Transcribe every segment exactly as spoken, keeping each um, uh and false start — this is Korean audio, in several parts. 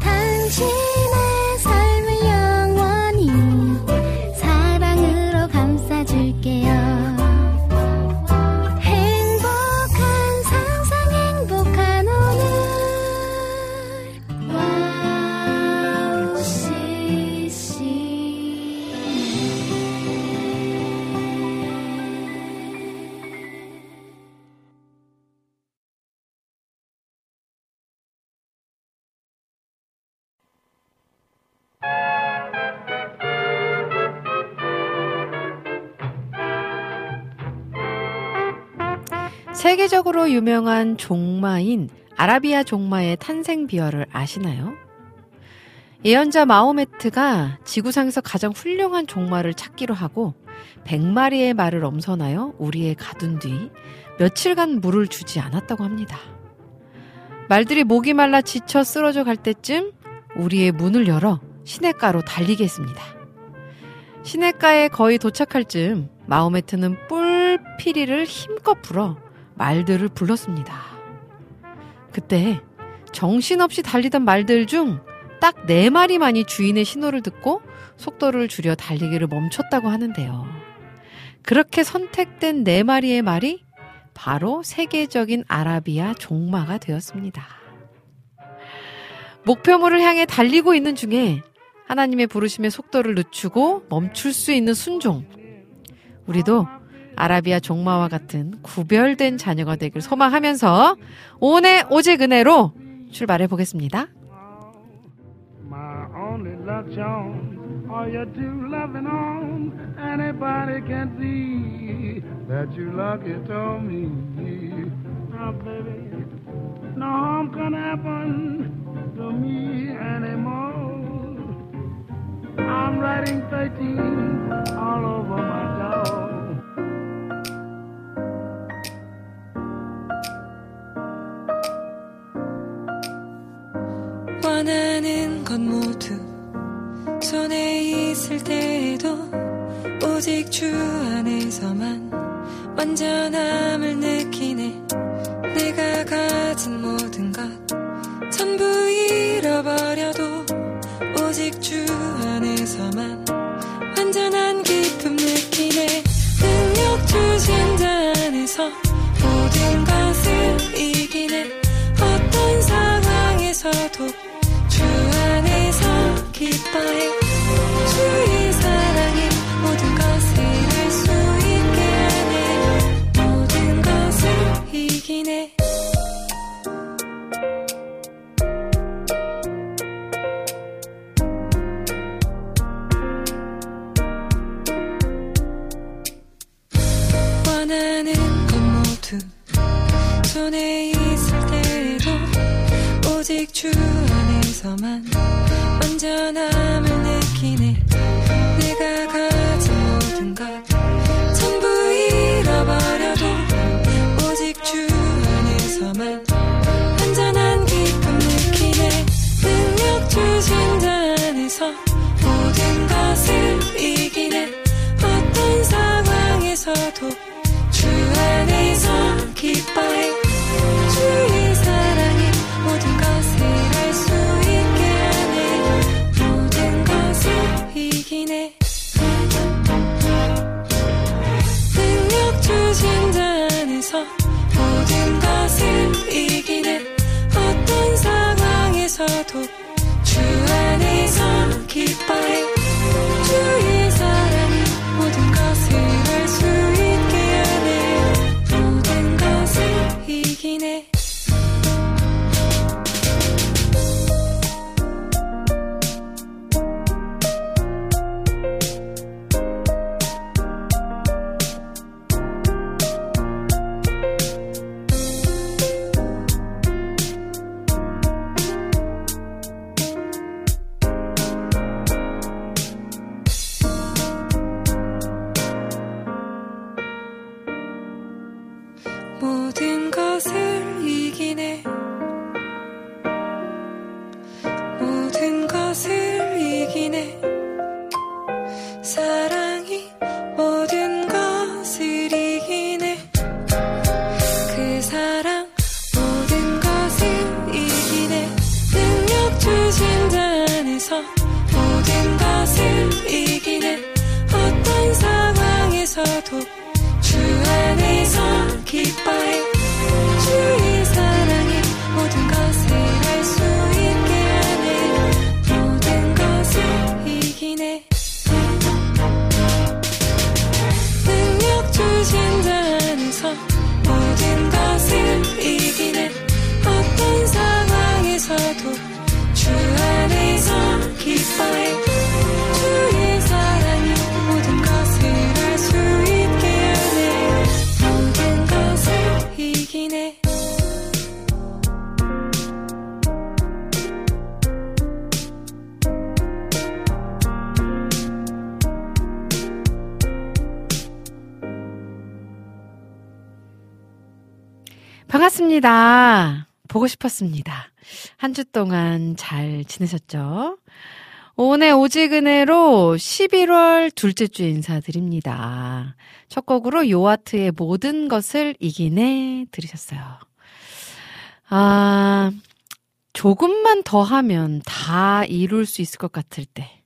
당신의 삶을 영원히 사랑으로 감싸줄게요 세계적으로 유명한 종마인 아라비아 종마의 탄생 비화를 아시나요? 예언자 마호메트가 지구상에서 가장 훌륭한 종마를 찾기로 하고 백 마리의 말을 엄선하여 우리에 가둔 뒤 며칠간 물을 주지 않았다고 합니다. 말들이 목이 말라 지쳐 쓰러져 갈 때쯤 우리의 문을 열어 시냇가로 달리게 했습니다. 시냇가에 거의 도착할 즈음 마호메트는 뿔피리를 힘껏 불어 말들을 불렀습니다. 그때 정신없이 달리던 말들 중 딱 네 마리만이 주인의 신호를 듣고 속도를 줄여 달리기를 멈췄다고 하는데요. 그렇게 선택된 네 마리의 말이 바로 세계적인 아라비아 종마가 되었습니다. 목표물을 향해 달리고 있는 중에 하나님의 부르심에 속도를 늦추고 멈출 수 있는 순종. 우리도 아라비아 종마와 같은 구별된 자녀가 되길 소망하면서 오은의 오직은혜로 출발해 보겠습니다. I'm writing thirteen all over my door. 원하는 것 모두 손에 있을 때에도 오직 주 안에서만 완전함을 느끼네. 내가 가진 모든 것 전부 잃어버려도 오직 주 안에서만 완전한 기쁨 느끼네. 능력 주신 자 안에서 모든 것을 이기네. 어떤 상황에서도 주 안에서 기뻐해. 주의 사랑이 모든 것을 알 수 있게 하네. 모든 것을 이기네. 원하는 것 모두 손에 있을 때에도 오직 주 서만 완전함을 느끼네. 내가 가진 모든 것 전부 잃어버려도 오직 주 안에서만 완전한 기쁨 느끼네. 능력 주신 자 안에서 모든 것을 이기네. 어떤 상황에서도 주 안에서 기뻐해. 주의 사랑이 모든 것을 알 수 있게 하네. 모든 것을 이기네. 능력 주신 자 안에서 모든 것을 이기네. 어떤 상황에서도 주 안에서 기뻐해. 주의 사랑이 모든 것을 알 수 있게 하네. 모든 것을 이기네. 깃발 주의 사랑이 모든 것을 알 수 있게 하네 모든 것을 이기네 능력 주신 자 안에서 모든 것을 이기네 어떤 상황에서도 주 안에서 기뻐해 주의 사랑이 모든 것을 알 수 있게 하네 모든 것을 이기네 반갑습니다. 보고 싶었습니다. 한 주 동안 잘 지내셨죠? 오은의 오직은혜로 십일월 둘째 주 인사드립니다. 첫 곡으로 요아트의 모든 것을 이기네 들으셨어요. 아, 조금만 더 하면 다 이룰 수 있을 것 같을 때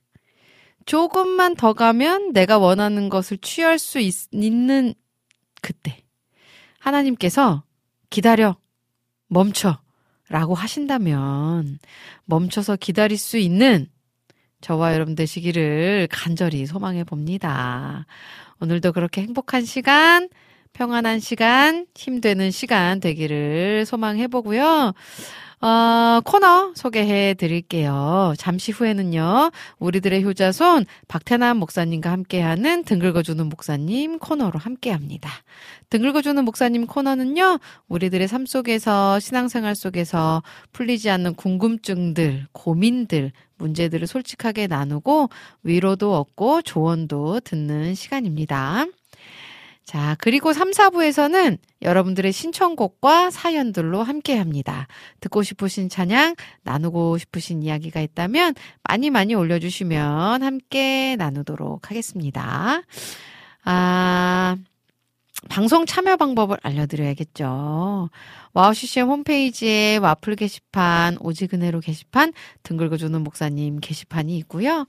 조금만 더 가면 내가 원하는 것을 취할 수 있, 있는 그때 하나님께서 기다려, 멈춰 라고 하신다면 멈춰서 기다릴 수 있는 저와 여러분 되시기를 간절히 소망해 봅니다. 오늘도 그렇게 행복한 시간, 평안한 시간, 힘되는 시간 되기를 소망해 보고요. 어, 코너 소개해 드릴게요. 잠시 후에는요, 우리들의 효자손 박태남 목사님과 함께하는 등글거주는 목사님 코너로 함께합니다. 등글거주는 목사님 코너는요, 우리들의 삶 속에서, 신앙생활 속에서 풀리지 않는 궁금증들, 고민들, 문제들을 솔직하게 나누고 위로도 얻고 조언도 듣는 시간입니다. 자, 그리고 삼, 사 부에서는 여러분들의 신청곡과 사연들로 함께합니다. 듣고 싶으신 찬양, 나누고 싶으신 이야기가 있다면 많이 많이 올려주시면 함께 나누도록 하겠습니다. 아, 방송 참여 방법을 알려드려야겠죠. 와우씨씨엠 홈페이지에 와플 게시판, 오직은혜로 게시판, 등글거주는 목사님 게시판이 있고요.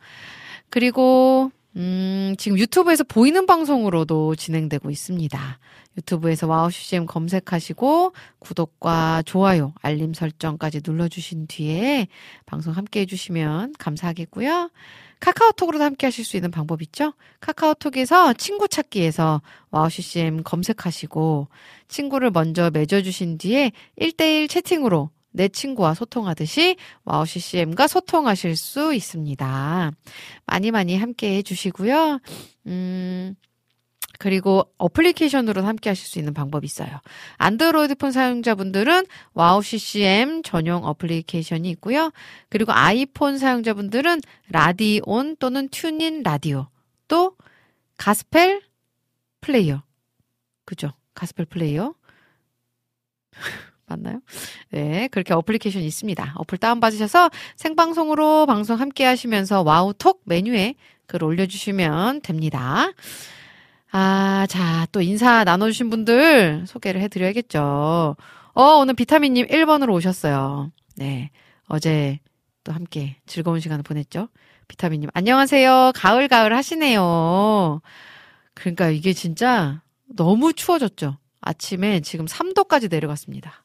그리고 음, 지금 유튜브에서 보이는 방송으로도 진행되고 있습니다. 유튜브에서 와우씨씨엠 검색하시고 구독과 좋아요, 알림 설정까지 눌러주신 뒤에 방송 함께 해주시면 감사하겠고요. 카카오톡으로도 함께 하실 수 있는 방법 있죠? 카카오톡에서 친구 찾기에서 와우씨씨엠 검색하시고 친구를 먼저 맺어주신 뒤에 일 대일 채팅으로 내 친구와 소통하듯이 와우씨씨엠과 소통하실 수 있습니다. 많이 많이 함께 해주시고요. 음, 그리고 어플리케이션으로 함께 하실 수 있는 방법이 있어요. 안드로이드폰 사용자분들은 와우씨씨엠 전용 어플리케이션이 있고요. 그리고 아이폰 사용자분들은 라디온 또는 튜닝 라디오 또 가스펠 플레이어. 그죠? 가스펠 플레이어. 맞나요? 네, 그렇게 어플리케이션이 있습니다. 어플 다운받으셔서 생방송으로 방송 함께 하시면서 와우톡 메뉴에 글 올려주시면 됩니다. 아, 자, 또 인사 나눠주신 분들 소개를 해드려야겠죠. 어, 오늘 비타민님 일 번으로 오셨어요. 네, 어제 또 함께 즐거운 시간을 보냈죠. 비타민님, 안녕하세요. 가을가을 하시네요. 그러니까 이게 진짜 너무 추워졌죠. 아침에 지금 삼 도까지 내려갔습니다.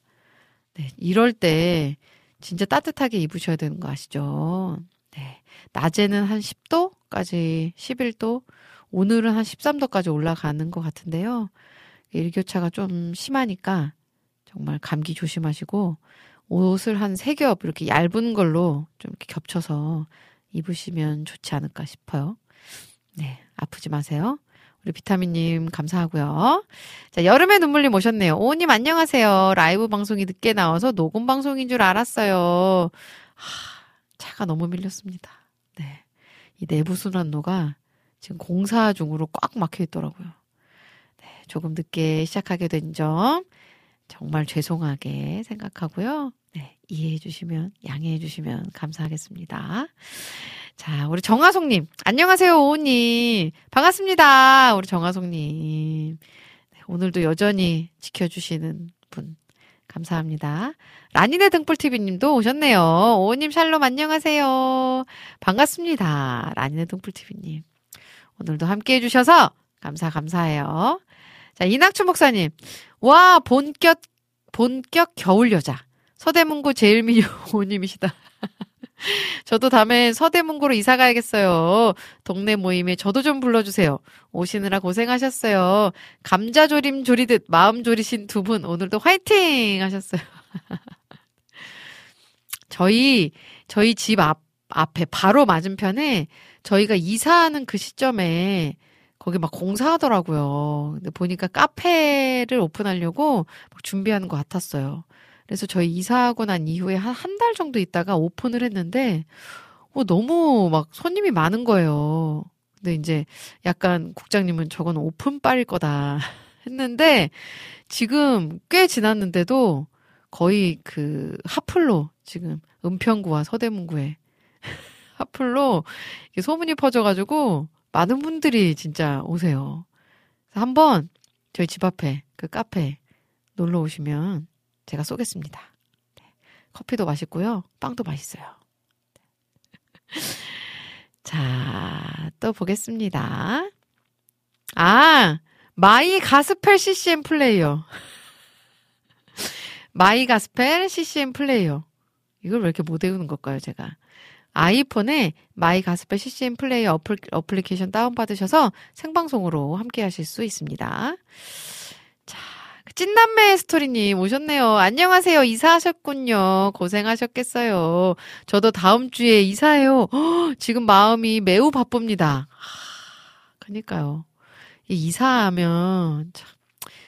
네, 이럴 때 진짜 따뜻하게 입으셔야 되는 거 아시죠? 네, 낮에는 한 십 도까지, 십일 도, 오늘은 한 십삼 도까지 올라가는 것 같은데요. 일교차가 좀 심하니까 정말 감기 조심하시고 옷을 한 세 겹 이렇게 얇은 걸로 좀 이렇게 겹쳐서 입으시면 좋지 않을까 싶어요. 네, 아프지 마세요. 우리 비타민님 감사하고요. 자, 여름의 눈물님 오셨네요. 오님 안녕하세요. 라이브 방송이 늦게 나와서 녹음 방송인 줄 알았어요. 하, 차가 너무 밀렸습니다. 네, 이 내부순환로가 지금 공사 중으로 꽉 막혀 있더라고요. 네, 조금 늦게 시작하게 된 점 정말 죄송하게 생각하고요. 네, 이해해 주시면, 양해해 주시면 감사하겠습니다. 자, 우리 정하송님. 안녕하세요, 오은님. 반갑습니다. 우리 정하송님. 네, 오늘도 여전히 지켜주시는 분. 감사합니다. 라니네 등불티비님도 오셨네요. 오은님 샬롬 안녕하세요. 반갑습니다. 라니네 등불티비님. 오늘도 함께 해주셔서 감사, 감사해요. 자, 이낙춘 목사님. 와, 본격, 본격 겨울 여자. 서대문구 제일미녀님이시다. 저도 다음에 서대문구로 이사 가야겠어요. 동네 모임에 저도 좀 불러주세요. 오시느라 고생하셨어요. 감자조림 조리듯 마음 조리신 두 분 오늘도 화이팅 하셨어요. 저희 저희 집 앞, 앞에 바로 맞은편에 저희가 이사하는 그 시점에 거기 막 공사하더라고요. 근데 보니까 카페를 오픈하려고 막 준비하는 것 같았어요. 그래서 저희 이사하고 난 이후에 한 한 달 정도 있다가 오픈을 했는데 어, 너무 막 손님이 많은 거예요. 근데 이제 약간 국장님은 저건 오픈빨일 거다 했는데 지금 꽤 지났는데도 거의 그 하플로 지금 은평구와 서대문구에 하플로 이게 소문이 퍼져가지고 많은 분들이 진짜 오세요. 그래서 한번 저희 집 앞에 그 카페 놀러 오시면 제가 쏘겠습니다. 네. 커피도 맛있고요. 빵도 맛있어요. 자, 또 보겠습니다. 아, 마이 가스펠 씨씨엠 플레이어. 마이 가스펠 씨씨엠 플레이어. 이걸 왜 이렇게 못 외우는 걸까요, 제가? 아이폰에 마이 가스펠 씨씨엠 플레이어 어플, 어플리케이션 다운받으셔서 생방송으로 함께 하실 수 있습니다. 자. 찐남매 스토리님 오셨네요. 안녕하세요. 이사하셨군요. 고생하셨겠어요. 저도 다음 주에 이사해요. 허, 지금 마음이 매우 바쁩니다. 하, 그러니까요. 이사하면 참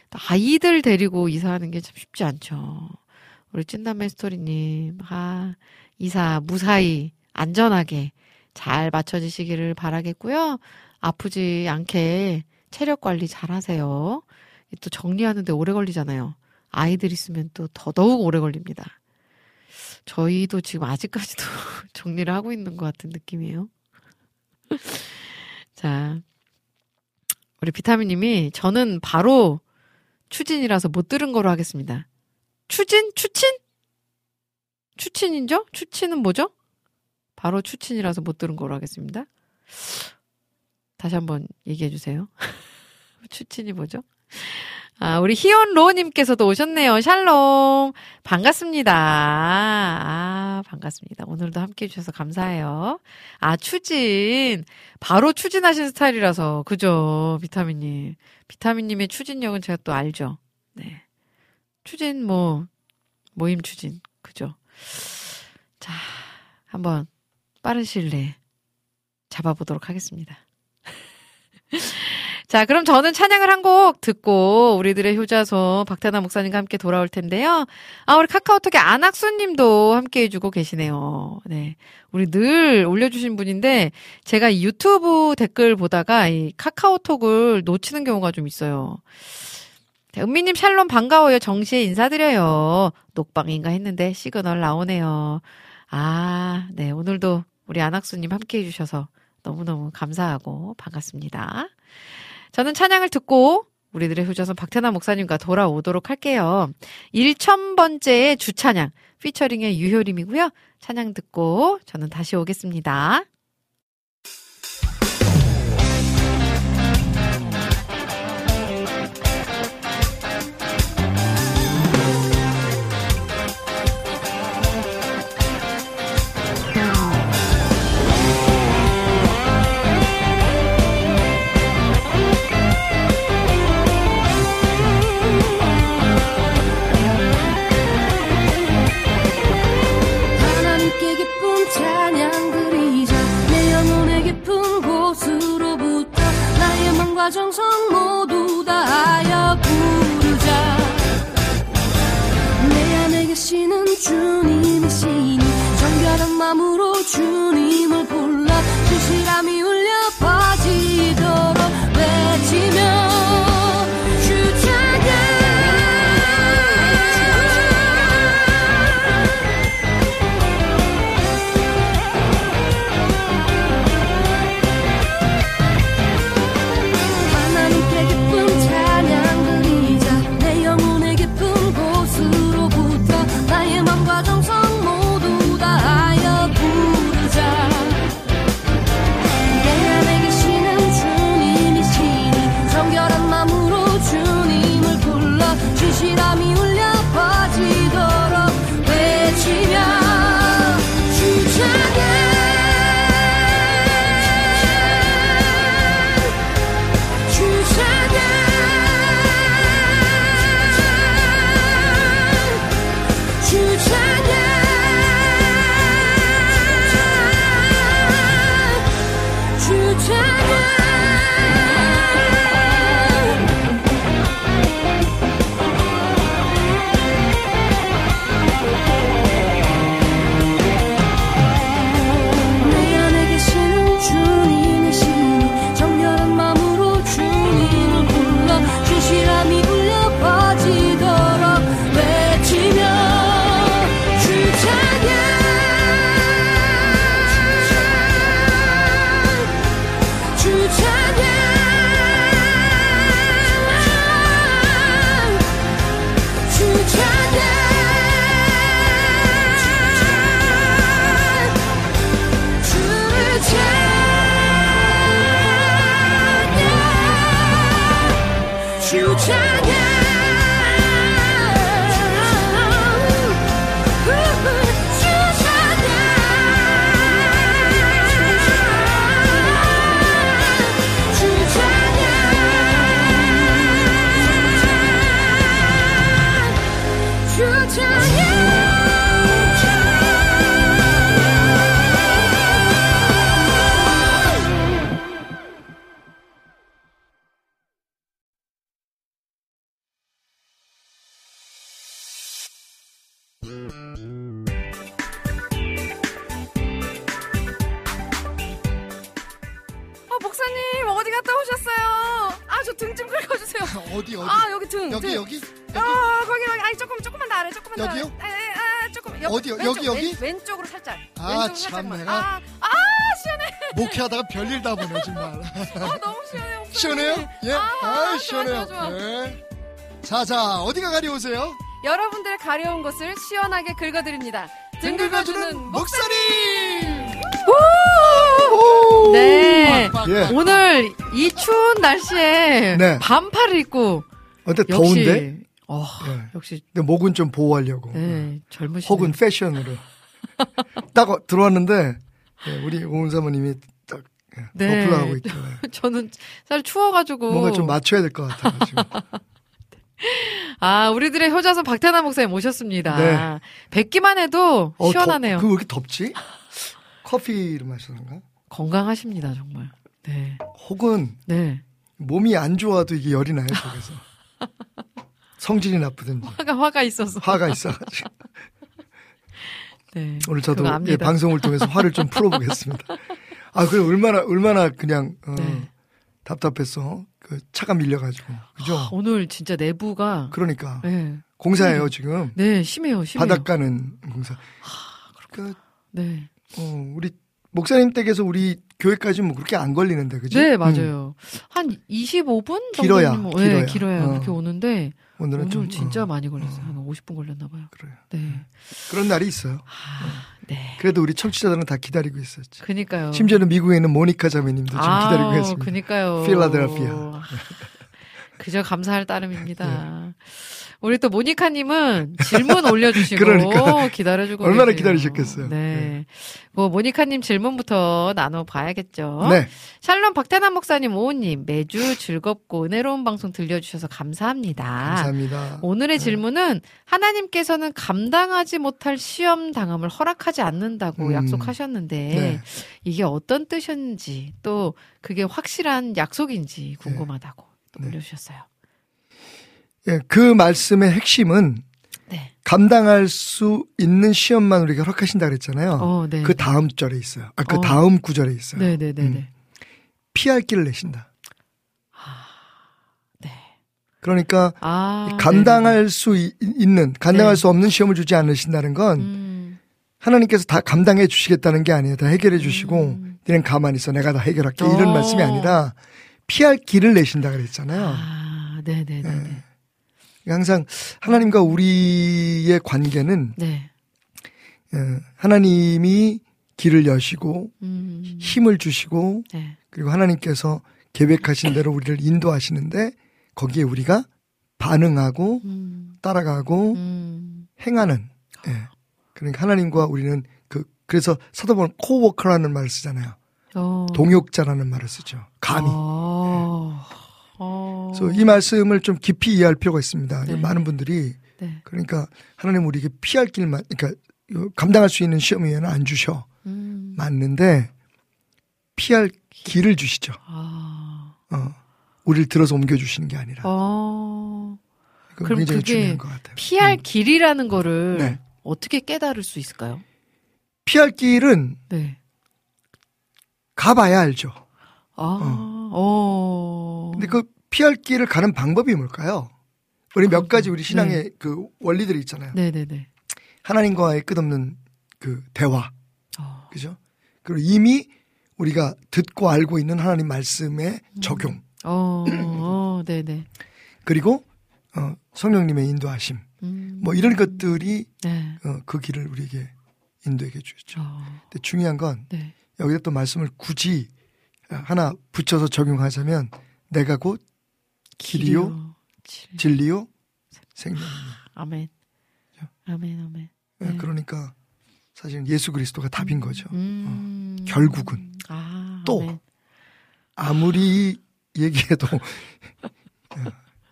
아이들 데리고 이사하는 게 참 쉽지 않죠. 우리 찐남매 스토리님, 아, 이사 무사히 안전하게 잘 마쳐지시기를 바라겠고요. 아프지 않게 체력 관리 잘하세요. 또 정리하는데 오래 걸리잖아요. 아이들 있으면 또 더더욱 오래 걸립니다. 저희도 지금 아직까지도 정리를 하고 있는 것 같은 느낌이에요. 자, 우리 비타민님이 저는 바로 추진이라서 못 들은 거로 하겠습니다. 추진? 추친? 추친인죠? 추친은 뭐죠? 바로 추친이라서 못 들은 거로 하겠습니다. 다시 한번 얘기해 주세요. 추친이 뭐죠? 아, 우리 희연로우님께서도 오셨네요. 샬롬. 반갑습니다. 아, 반갑습니다. 오늘도 함께 해주셔서 감사해요. 아, 추진. 바로 추진하신 스타일이라서. 그죠, 비타민님. 비타민님의 추진력은 제가 또 알죠. 네. 추진, 뭐, 모임 추진. 그죠. 자, 한번 빠른 시일 내에 잡아보도록 하겠습니다. 자, 그럼 저는 찬양을 한 곡 듣고 우리들의 효자손 박태남 목사님과 함께 돌아올 텐데요. 아, 우리 카카오톡에 안학수님도 함께 해주고 계시네요. 네, 우리 늘 올려주신 분인데 제가 이 유튜브 댓글 보다가 이 카카오톡을 놓치는 경우가 좀 있어요. 은미님 샬롬 반가워요. 정시에 인사드려요. 녹방인가 했는데 시그널 나오네요. 아, 네, 오늘도 우리 안학수님 함께 해주셔서 너무너무 감사하고 반갑습니다. 저는 찬양을 듣고 우리들의 효자손 박태남 목사님과 돌아오도록 할게요. 천 번째의 주찬양, 피처링의 유효림이고요. 찬양 듣고 저는 다시 오겠습니다. 정성 모두 다하여 부르자. 내 안에 계시는 주님의 시인 정결한 마음으로 주님을 불러 진실함이 울려 퍼지도록 외치며 정성 모두 다하여 부르자. 어디 어디? 아 여기 등 여기 등. 여기? 아 어, 거기 거기 아니 조금 조금만 더 아래 조금만 더 여기요? 아, 아, 아 조금 여기, 어디 왼쪽, 여기 여기? 왼, 왼쪽으로 살짝. 아 참내가. 아, 아 시원해. 목회하다가 별일 다 보네 정말. 아 너무 시원해. 목소리. 시원해요? 예. 아, 아 시원해요. 좋아, 좋아, 좋아. 예. 자자 어디가 가려우세요? 여러분들의 가려운 것을 시원하게 긁어드립니다. 등 긁어주는 목소리. 오! 네. 빡빡. 예. 오늘 이 추운 날씨에 네. 반팔을 입고. 근데 더운데? 어, 네. 역시. 근데 목은 좀 보호하려고. 네, 젊으시네. 혹은 패션으로. 딱 들어왔는데, 네, 우리 오은 사모님이 딱 네. 머플러 하고 있잖아요. 저는 사실 추워가지고. 뭔가 좀 맞춰야 될 것 같아가지고. 아, 우리들의 효자선 박태남 목사님 모셨습니다. 네. 뵙기만 해도 어, 시원하네요. 그 왜 이렇게 덥지? 커피를 마시는가? 건강하십니다, 정말. 네. 혹은 네. 몸이 안 좋아도 이게 열이 나요, 속에서. 성질이 나쁘든지. 화가 화가 있어서. 화가 있어가지고. 네. 오늘 저도 예, 방송을 통해서 화를 좀 풀어보겠습니다. 아, 그 얼마나 얼마나 그냥 어, 네. 답답했어. 그 차가 밀려가지고. 그죠? 아, 오늘 진짜 내부가. 그러니까. 네. 공사예요 지금. 네, 심해요, 심해요. 바닷가는 공사. 아, 그렇구나. 그, 네. 어, 우리 목사님 댁에서 우리 교회까지 뭐 그렇게 안 걸리는데, 그지? 네, 맞아요. 음. 한 이십오 분? 길어야. 뭐, 길어야. 네, 길어야. 어. 그렇게 오는데. 오늘은 오늘 좀. 진짜 어. 많이 걸렸어요. 어. 한 오십 분 걸렸나봐요. 그래요. 네. 그런 날이 있어요. 아, 어. 네. 그래도 우리 청취자들은 다 기다리고 있었지. 그니까요. 심지어는 미국에 있는 모니카 자매님도 지금 아, 기다리고 계십니다. 그니까요. 필라델피아. 그저 감사할 따름입니다. 네. 우리 또 모니카님은 질문 올려주시고 그러니까. 기다려주고 얼마나 계세요. 기다리셨겠어요. 네, 네. 뭐 모니카님 질문부터 나눠봐야겠죠. 네. 샬롬 박태남 목사님 오은님 매주 즐겁고 은혜로운 방송 들려주셔서 감사합니다. 감사합니다. 오늘의 네. 질문은 하나님께서는 감당하지 못할 시험 당함을 허락하지 않는다고 음. 약속하셨는데 네. 이게 어떤 뜻인지 또 그게 확실한 약속인지 궁금하다고 네. 또 올려주셨어요. 네. 예, 그 말씀의 핵심은 네. 감당할 수 있는 시험만 우리가 허락하신다 그랬잖아요. 어, 네. 그 다음 절에 있어요. 아, 그 어. 다음 구절에 있어요. 네, 네, 네, 음. 네. 피할 길을 내신다. 아, 네. 그러니까 아, 감당할 네네. 수 이, 있는, 감당할 네. 수 없는 시험을 주지 않으신다는 건 음. 하나님께서 다 감당해 주시겠다는 게 아니에요. 다 해결해 주시고 음. 너는 가만히 있어. 내가 다 해결할게. 어. 이런 말씀이 아니라 피할 길을 내신다 그랬잖아요. 아, 네, 네, 네. 네. 항상 하나님과 우리의 관계는 네. 하나님이 길을 여시고 음. 힘을 주시고 네. 그리고 하나님께서 계획하신 대로 우리를 인도하시는데 거기에 우리가 반응하고 음. 따라가고 음. 행하는 예. 그러니까 하나님과 우리는 그 그래서 사도바울은 코워커라는 말을 쓰잖아요. 오. 동역자라는 말을 쓰죠. 감히. 어... 그래서 이 말씀을 좀 깊이 이해할 필요가 있습니다. 네. 많은 분들이 네. 그러니까 하나님 우리에게 피할 길만 그러니까 감당할 수 있는 시험 외에는 안 주셔 음. 맞는데 피할 길을 주시죠. 아... 어, 우리를 들어서 옮겨주시는 게 아니라 아... 그럼 굉장히 그게 중요한 것 같아요. 피할 음. 길이라는 거를 네. 어떻게 깨달을 수 있을까요? 피할 길은 네. 가봐야 알죠. 아, 어. 근데 그 피할 길을 가는 방법이 뭘까요? 우리 몇 가지 우리 신앙의 네. 그 원리들이 있잖아요. 네네네. 하나님과의 끝없는 그 대화. 어. 그죠? 그리고 이미 우리가 듣고 알고 있는 하나님 말씀의 음. 적용. 어, 어, 네네. 그리고, 어, 성령님의 인도하심. 음. 뭐 이런 것들이 네. 어, 그 길을 우리에게 인도해 주죠. 어. 근데 중요한 건 네. 여기다 또 말씀을 굳이 하나 붙여서 적용하자면 내가 곧 길이요, 길이요 진리. 진리요 생명이요. 아멘. 그렇죠? 아멘, 아멘. 네. 그러니까 사실은 예수 그리스도가 답인 거죠. 음. 어. 결국은 아, 또 아멘. 아무리 아. 얘기해도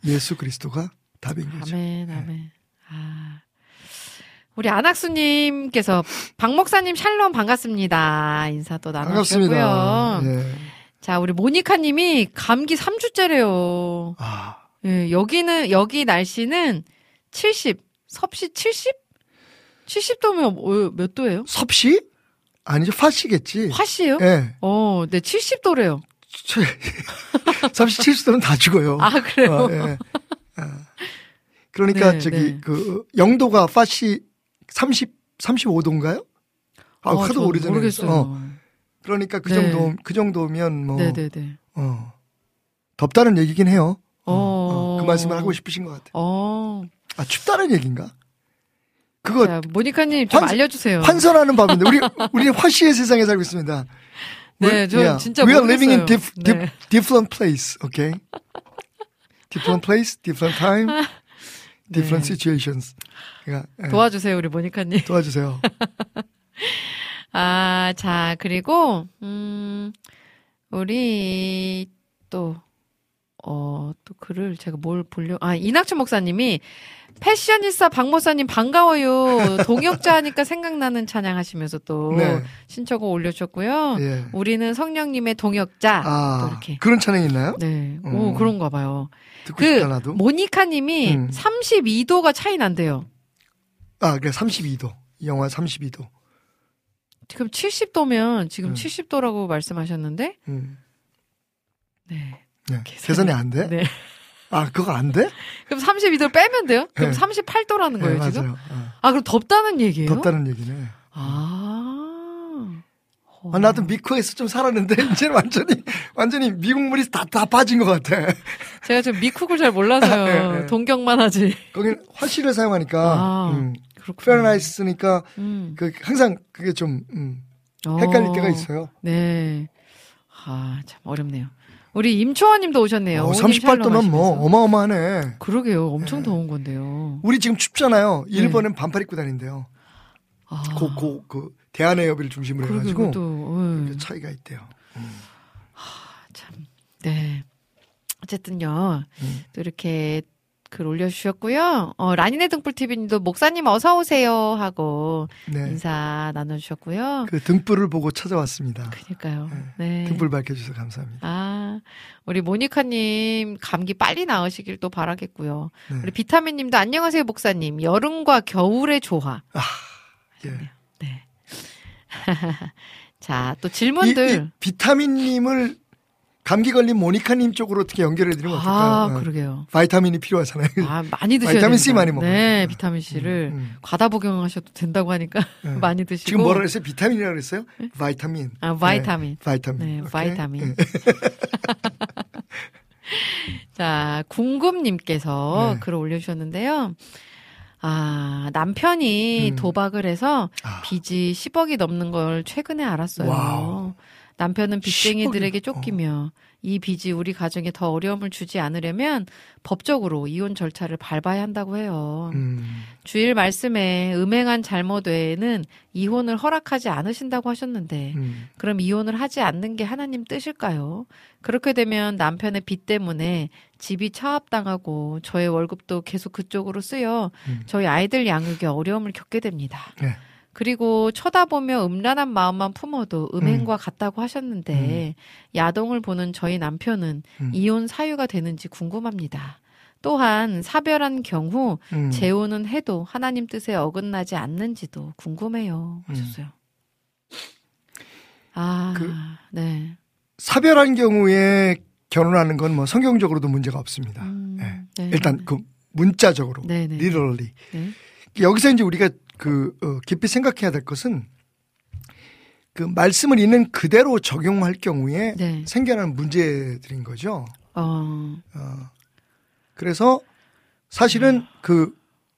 예수 그리스도가 답인 거죠. 아멘, 아멘. 네. 아. 우리 안학수님께서 박 목사님 샬롬 반갑습니다. 인사도 나누셨고요. 예. 자, 우리 모니카님이 감기 삼 주째래요. 아. 예, 여기는 여기 날씨는 칠십, 섭씨 칠십? 칠십 도면 몇 도예요? 섭씨? 아니죠, 화씨겠지. 화씨요? 예. 어, 네, 칠십 도래요. 섭씨 칠십 도면 다 죽어요. 아, 그래요? 어, 예. 아. 그러니까 네, 저기 네. 그 영도가 화씨 삼십, 삼십오 도인가요? 아, 아 하도 오래전에. 모르겠어요. 어. 그러니까 그 네. 정도, 그 정도면 뭐. 네네네. 어. 덥다는 얘기긴 해요. 어. 어. 그 말씀을 하고 싶으신 것 같아요. 어. 아, 춥다는 얘기인가? 그거. 자, 모니카님 좀 환, 알려주세요. 환선하는 밥인데. 우리, 우리 화씨의 세상에 살고 있습니다. 네, 저 yeah. 진짜. We are living in dif, dif, 네. different place, okay? different place, different time, different 네. situations. 그러니까, 네. 도와주세요, 우리 모니카님. 도와주세요. 아, 자, 그리고, 음, 우리, 또, 어, 또 글을 제가 뭘 보려, 아, 이낙춘 목사님이, 패셔니스타 박 목사님 반가워요. 동역자 하니까 생각나는 찬양 하시면서 또, 네. 신청곡 올려주셨고요. 예. 우리는 성령님의 동역자. 아, 이렇게. 그런 찬양이 있나요? 네. 음. 오, 그런가 봐요. 듣고 그, 싶다, 나도. 모니카님이 음. 삼십이 도가 차이 난대요. 아, 그래, 삼십이 도. 영하 삼십이 도. 지금 칠십 도면 지금 음. 칠십 도라고 말씀하셨는데, 음. 네. 네. 계산이 안 돼? 네. 아, 그거 안 돼? 그럼 삼십이 도 빼면 돼요? 그럼 네. 삼십팔 도라는 거예요, 네, 지금? 맞아요. 아. 아, 그럼 덥다는 얘기예요? 덥다는 얘기네. 아. 어. 아 나도 미코에서 좀 살았는데, 이제는 완전히, 완전히 미국물이 다, 다 빠진 것 같아. 제가 지금 미쿡을 잘 몰라서요. 네, 네. 동경만 하지. 거긴 화씨를 사용하니까. 아. 음. 페어나이 쓰니까 음. 그 항상 그게 좀 음, 헷갈릴 오, 때가 있어요. 네, 아 참 어렵네요. 우리 임초원님도 오셨네요. 어, 삼십팔 도면 뭐 어마어마하네. 그러게요, 엄청 네. 더운 건데요. 우리 지금 춥잖아요. 네. 일본은 반팔 입고 다닌대요. 아. 고, 고, 그 대한의 여비를 중심으로 그러게, 해가지고 그것도, 음. 차이가 있대요. 음. 아, 참, 네. 어쨌든요, 음. 또 이렇게. 글 올려주셨고요. 어, 라니네 등불티비님도 목사님 어서오세요 하고 네. 인사 나눠주셨고요. 그 등불을 보고 찾아왔습니다. 그러니까요. 네. 네. 등불 밝혀주셔서 감사합니다. 아, 우리 모니카님 감기 빨리 나으시길 또 바라겠고요. 네. 우리 비타민님도 안녕하세요 목사님. 여름과 겨울의 조화. 아, 예. 네. 자, 또 질문들. 이, 이 비타민님을 감기 걸린 모니카님 쪽으로 어떻게 연결해드리면 어떨까요? 아, 그러게요. 바이타민이 필요하잖아요. 아, 많이 드셔야 돼요. 바이타민 C 많이 먹어요. 네, 비타민 C를 음, 음. 과다 복용하셔도 된다고 하니까 네. 많이 드시고. 지금 뭐라 그랬어요? 비타민이라고 그랬어요? 네? 바이타민. 아, 바이타민. 네, 바이타민. 네, 오케이? 바이타민. 네. 자, 궁금님께서 네. 글을 올려주셨는데요. 아, 남편이 음. 도박을 해서 아. 빚이 십억이 넘는 걸 최근에 알았어요. 와우. 남편은 빚쟁이들에게 쫓기며 어. 이 빚이 우리 가정에 더 어려움을 주지 않으려면 법적으로 이혼 절차를 밟아야 한다고 해요. 음. 주일 말씀에 음행한 잘못 외에는 이혼을 허락하지 않으신다고 하셨는데 음. 그럼 이혼을 하지 않는 게 하나님 뜻일까요? 그렇게 되면 남편의 빚 때문에 집이 차압당하고 저의 월급도 계속 그쪽으로 쓰여 음. 저희 아이들 양육에 어려움을 겪게 됩니다. 네. 그리고 쳐다보며 음란한 마음만 품어도 음행과 음. 같다고 하셨는데 음. 야동을 보는 저희 남편은 음. 이혼 사유가 되는지 궁금합니다. 또한 사별한 경우 음. 재혼은 해도 하나님 뜻에 어긋나지 않는지도 궁금해요. 하셨어요. 음. 아, 그 네. 사별한 경우에 결혼하는 건 뭐 성경적으로도 문제가 없습니다. 음, 네. 네. 일단 그 문자적으로, 네네. literally. 네. 여기서 이제 우리가 그, 어, 깊이 생각해야 될 것은 그 말씀을 있는 그대로 적용할 경우에 네. 생겨나는 문제들인 거죠. 어. 어. 그래서 사실은 어. 그,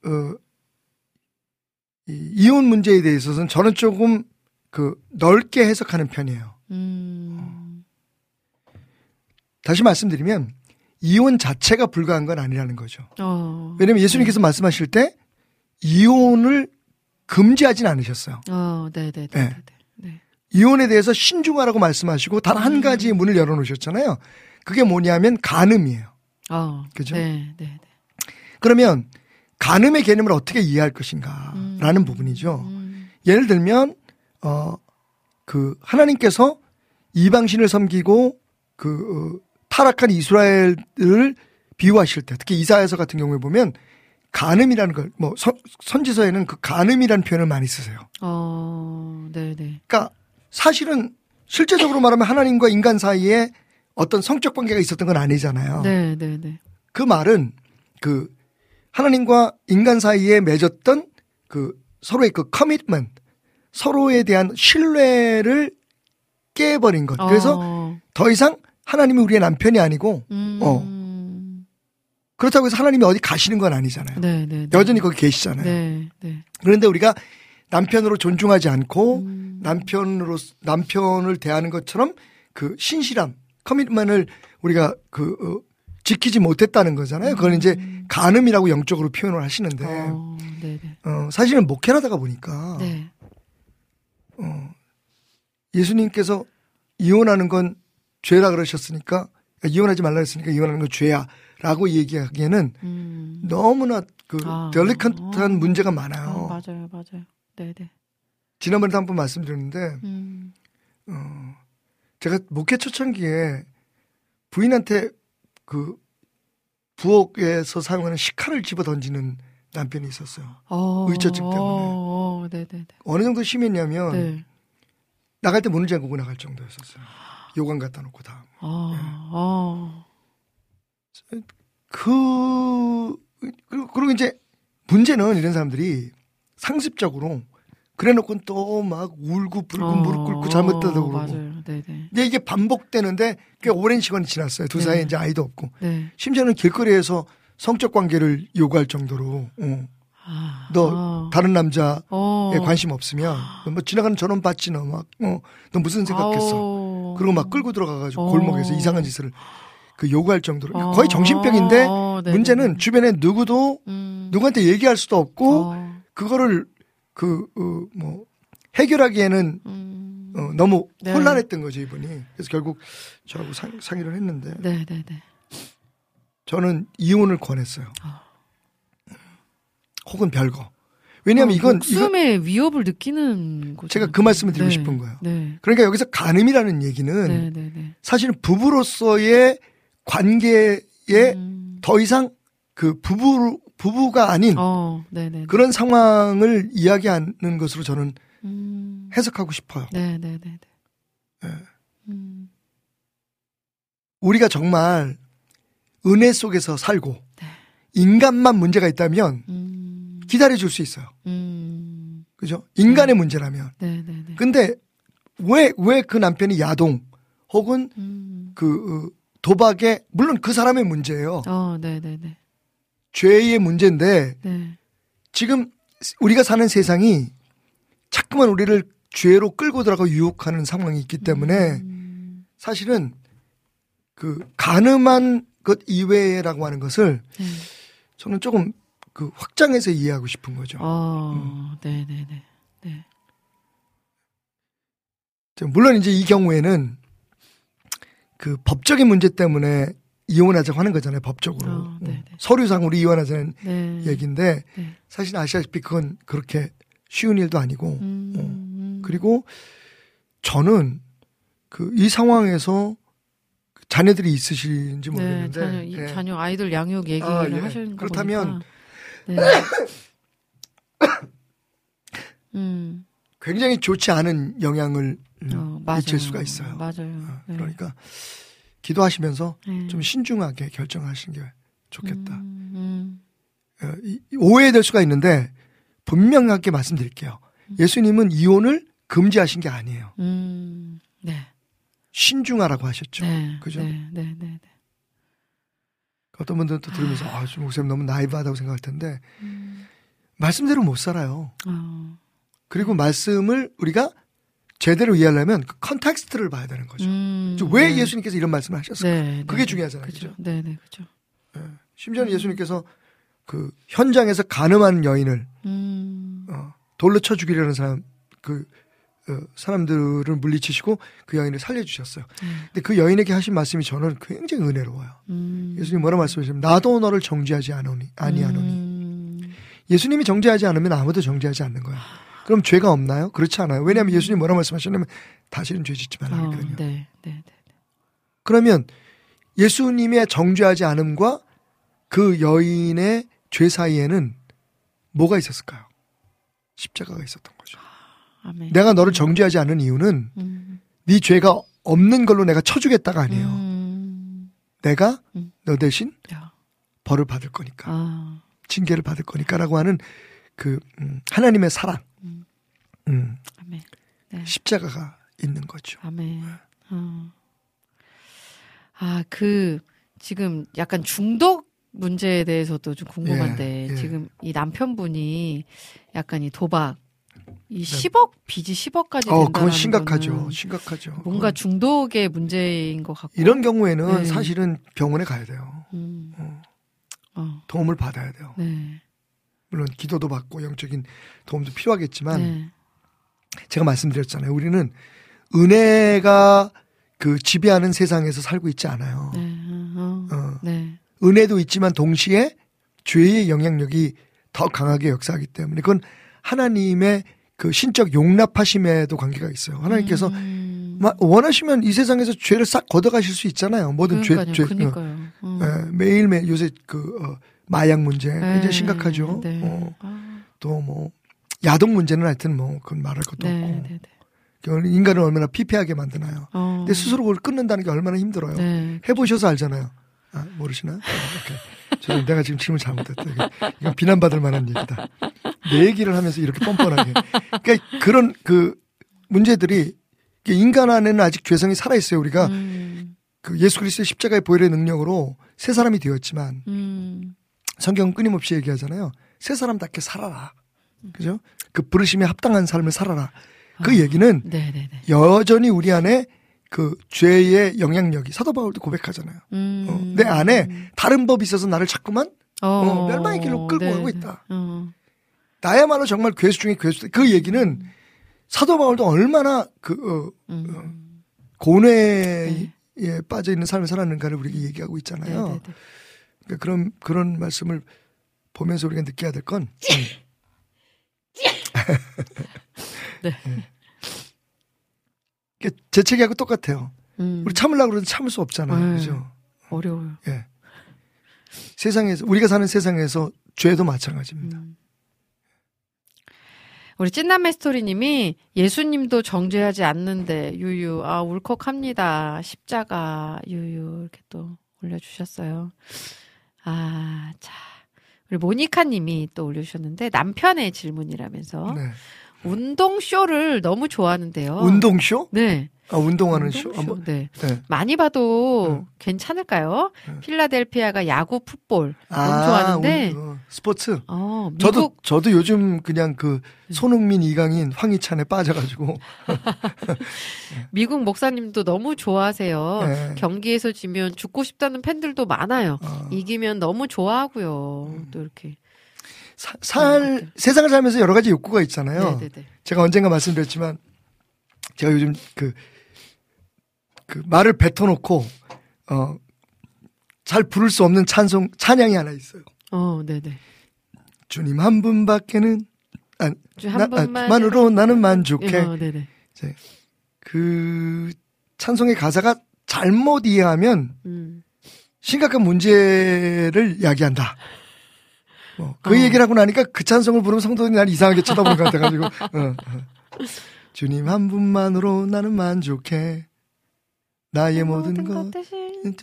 어, 이, 이혼 문제에 대해서는 저는 조금 그 넓게 해석하는 편이에요. 음. 어. 다시 말씀드리면 이혼 자체가 불가한 건 아니라는 거죠. 어. 왜냐면 예수님께서 네. 말씀하실 때 이혼을 금지하진 않으셨어요. 어, 네네네. 네. 네. 이혼에 대해서 신중하라고 말씀하시고 단 한 음. 가지 문을 열어놓으셨잖아요. 그게 뭐냐면 간음이에요. 어, 그죠? 네, 네, 네. 그러면 간음의 개념을 어떻게 이해할 것인가? 음. 음. 라는 부분이죠. 음. 예를 들면 어, 그 하나님께서 이방신을 섬기고 그 타락한 이스라엘을 비유하실 때, 특히 이사야서 같은 경우에 보면 간음이라는 걸, 뭐 선지서에는 그 간음이라는 표현을 많이 쓰세요. 어, 네, 네. 그러니까 사실은 실제적으로 말하면 하나님과 인간 사이에 어떤 성적 관계가 있었던 건 아니잖아요. 네, 네, 네. 그 말은 그 하나님과 인간 사이에 맺었던 그 서로의 그 커밋먼트, 서로에 대한 신뢰를 깨버린 것. 그래서 어. 더 이상 하나님이 우리의 남편이 아니고, 음. 어. 그렇다고 해서 하나님이 어디 가시는 건 아니잖아요. 네, 네, 네. 여전히 거기 계시잖아요. 네, 네. 그런데 우리가 남편으로 존중하지 않고 음. 남편으로 남편을 대하는 것처럼 그 신실함, 커밋먼트를 우리가 그 어, 지키지 못했다는 거잖아요. 음. 그건 이제 간음이라고 영적으로 표현을 하시는데 어, 어, 사실은 목회를 하다가 보니까 네. 어, 예수님께서 이혼하는 건 죄라 그러셨으니까, 이혼하지 말라 했으니까 이혼하는 건 죄야 라고 얘기하기에는 음. 너무나 그 아, 델리컨트한 어. 문제가 많아요. 아, 맞아요, 맞아요. 네네. 지난번에도 한번 말씀드렸는데, 음. 어, 제가 목회 초창기에 부인한테 그 부엌에서 사용하는 식칼을 집어 던지는 남편이 있었어요. 어, 의처증 때문에. 어, 네네네. 어느 정도 심했냐면 네. 나갈 때 문을 잠그고 나갈 정도였었어요. 요강 갖다 놓고 다음. 어, 네. 어. 그, 그리고 이제 문제는 이런 사람들이 상습적으로 그래놓고는 또 막 울고 불고 어, 무릎 꿇고 잘못됐다고 그러고. 맞아요. 네네. 근데 이게 반복되는데 꽤 오랜 시간이 지났어요. 두 네. 사이에 이제 아이도 없고. 네. 심지어는 길거리에서 성적 관계를 요구할 정도로. 어. 아, 너 아. 다른 남자에 어. 관심 없으면 뭐 지나가는 저놈 봤지 너 막 어, 너 무슨 생각했어? 아오. 그리고 막 끌고 들어가가지고 어. 골목에서 이상한 짓을. 그 요구할 정도로 어, 거의 정신병인데 어, 문제는 주변에 누구도 음. 누구한테 얘기할 수도 없고 어. 그거를 그 뭐 해결하기에는 음. 어, 너무 네. 혼란했던 거죠 이분이. 그래서 결국 저하고 상, 상의를 했는데 네, 네, 네. 저는 이혼을 권했어요. 어. 혹은 별거. 왜냐하면 어, 이건 목숨의 이건 위협을 느끼는 거죠. 제가 그 말씀을 드리고 네, 싶은 거예요. 네. 그러니까 여기서 간음이라는 얘기는 네, 네, 네. 사실은 부부로서의 관계에 음. 더 이상 그 부부, 부부가 아닌 어, 그런 상황을 이야기하는 것으로 저는 음. 해석하고 싶어요. 네네네. 네. 음. 우리가 정말 은혜 속에서 살고 네. 인간만 문제가 있다면 음. 기다려줄 수 있어요. 음. 그죠? 인간의 네. 문제라면. 네네네. 근데 왜, 왜 그 남편이 야동 혹은 음. 그, 도박에 물론 그 사람의 문제예요. 어, 네네네. 죄의 문제인데 네. 지금 우리가 사는 세상이 자꾸만 우리를 죄로 끌고 들어가 유혹하는 상황이 있기 때문에 음. 사실은 그 가늠한 것 이외라고 하는 것을 네. 저는 조금 그 확장해서 이해하고 싶은 거죠. 어, 음. 네네네. 네. 물론 이제 이 경우에는 그 법적인 문제 때문에 이혼하자고 하는 거잖아요. 법적으로. 어, 서류상으로 이혼하자는 네. 얘기인데 네. 사실 아시다시피 그건 그렇게 쉬운 일도 아니고 음. 어. 그리고 저는 그 이 상황에서 자녀들이 있으신지 모르겠는데 네, 자녀, 이 네. 자녀 아이들 양육 얘기를 아, 예. 하시는 거 그렇다면 네. 음. 굉장히 좋지 않은 영향을 어, 미칠 수가 있어요. 맞아요. 어, 그러니까 네. 기도하시면서 네. 좀 신중하게 결정하시는 게 좋겠다. 음, 음. 어, 이, 오해될 수가 있는데 분명하게 말씀드릴게요. 음. 예수님은 이혼을 금지하신 게 아니에요. 음, 네. 신중하라고 하셨죠. 네, 그죠? 네, 네, 네, 네. 어떤 분들은 또 들으면서 아, 지금 목사님 너무 나이브하다고 생각할 텐데 음. 말씀대로 못 살아요. 어. 그리고 말씀을 우리가 제대로 이해하려면 그 컨텍스트를 봐야 되는 거죠. 음, 왜 네. 예수님께서 이런 말씀을 하셨을까? 네, 그게 네, 중요하잖아요. 그렇죠. 네, 네, 그렇죠. 네. 심지어는 음. 예수님께서 그 현장에서 간음하는 여인을 음. 어, 돌로 쳐 죽이려는 사람, 그 어, 사람들을 물리치시고 그 여인을 살려주셨어요. 음. 근데 그 여인에게 하신 말씀이 저는 굉장히 은혜로워요. 음. 예수님 뭐라 말씀하시냐면 나도 너를 정죄하지 아니하노니. 아니, 음. 예수님이 정죄하지 않으면 아무도 정죄하지 않는 거야. 그럼 죄가 없나요? 그렇지 않아요. 왜냐하면 예수님이 뭐라고 말씀하시냐면 다시는 죄 짓지 말라고 하거든요. 어, 네, 네, 네. 그러면 예수님의 정죄하지 않음과 그 여인의 죄 사이에는 뭐가 있었을까요? 십자가가 있었던 거죠. 아, 아멘. 내가 너를 정죄하지 않은 이유는 음. 네 죄가 없는 걸로 내가 쳐주겠다가 아니에요. 음. 내가 음. 너 대신 야. 벌을 받을 거니까 아. 징계를 받을 거니까라고 하는 그 음, 하나님의 사랑 음. 음. 아멘. 네. 십자가가 있는 거죠. 아멘. 어. 아, 그 지금 약간 중독 문제에 대해서도 좀 궁금한데 예, 예. 지금 이 남편분이 약간 이 도박 이 십억 빚이 십억까지 된다는 어, 그건 심각하죠. 심각하죠. 뭔가 그건. 중독의 문제인 것 같고 이런 경우에는 네. 사실은 병원에 가야 돼요. 음. 어. 어. 도움을 받아야 돼요. 네. 물론 기도도 받고 영적인 도움도 필요하겠지만 네. 제가 말씀드렸잖아요. 우리는 은혜가 그 지배하는 세상에서 살고 있지 않아요. 네. 어. 어. 네. 은혜도 있지만 동시에 죄의 영향력이 더 강하게 역사하기 때문에 그건 하나님의 그 신적 용납하심에도 관계가 있어요. 하나님께서 음... 원하시면 이 세상에서 죄를 싹 걷어가실 수 있잖아요. 뭐든 그러니까요, 죄, 죄, 그러니까요. 어. 예, 매일매일 요새 그 어, 마약 문제 굉장히 심각하죠. 네. 어, 또 뭐 야동 문제는 하여튼 뭐 그건 말할 것도 네, 없고. 네, 네. 인간을 얼마나 피폐하게 만드나요. 어. 근데 스스로 그걸 끊는다는 게 얼마나 힘들어요. 네. 해보셔서 알잖아요. 아, 모르시나? 죄송합니다. 내가 지금 질문 잘못했다. 이건 비난받을 만한 얘기다. 내 얘기를 하면서 이렇게 뻔뻔하게. 그러니까 그런 그 문제들이 인간 안에는 아직 죄성이 살아있어요. 우리가 음. 그 예수 그리스도의 십자가의 보혈의 능력으로 새 사람이 되었지만 음. 성경은 끊임없이 얘기하잖아요. 새 사람답게 살아라. 그죠? 그 부르심에 합당한 삶을 살아라. 그 어. 얘기는 네네네. 여전히 우리 안에 그 죄의 영향력이 사도 바울도 고백하잖아요. 음. 어, 내 안에 다른 법이 있어서 나를 자꾸만 어. 어, 멸망의 길로 끌고 가고 있다. 어. 나야말로 정말 괴수 중에 괴수. 그 얘기는 음. 사도 바울도 얼마나 그 어, 음. 고뇌에 네. 빠져 있는 삶을 살았는가를 우리가 얘기하고 있잖아요. 그러니까 그런 그런 말씀을 보면서 우리가 느껴야 될 건. 네. 네. 제 책이하고 똑같아요. 음. 우리 참으려고 그래도 참을 수 없잖아요. 네. 그죠? 어려워요. 예. 세상에서, 우리가 사는 세상에서 죄도 마찬가지입니다. 음. 우리 찐남매 스토리님이 예수님도 정죄하지 않는데, 유유, 아, 울컥합니다. 십자가, 유유, 이렇게 또 올려주셨어요. 아, 자. 우리 모니카 님이 또 올려주셨는데, 남편의 질문이라면서. 네. 운동쇼를 너무 좋아하는데요. 운동쇼? 네. 아, 운동하는 운동쇼? 쇼? 한번? 네. 네. 많이 봐도 네. 괜찮을까요? 네. 필라델피아가 야구, 풋볼 아, 너무 좋아하는데. 운, 어, 스포츠? 어, 미국... 저도, 저도 요즘 그냥 그 손흥민, 이강인, 황희찬에 빠져가지고. 미국 목사님도 너무 좋아하세요. 네. 경기에서 지면 죽고 싶다는 팬들도 많아요. 아. 이기면 너무 좋아하고요. 음. 또 이렇게. 사, 살, 세상을 살면서 여러 가지 욕구가 있잖아요. 네네네. 제가 언젠가 말씀드렸지만, 제가 요즘 그, 그 말을 뱉어놓고, 어, 잘 부를 수 없는 찬송, 찬양이 하나 있어요. 어, 네네. 주님 한 분밖에는, 아, 한 분만으로 아, 나는 만족해. 어, 네네. 이제 그 찬송의 가사가 잘못 이해하면, 음. 심각한 문제를 야기한다. 뭐, 그 어. 얘기를 하고 나니까 그 찬송을 부르면 성도들이 날 이상하게 쳐다보는 것 같아가지고. 어. 주님 한 분만으로 나는 만족해. 나의 모든, 모든 것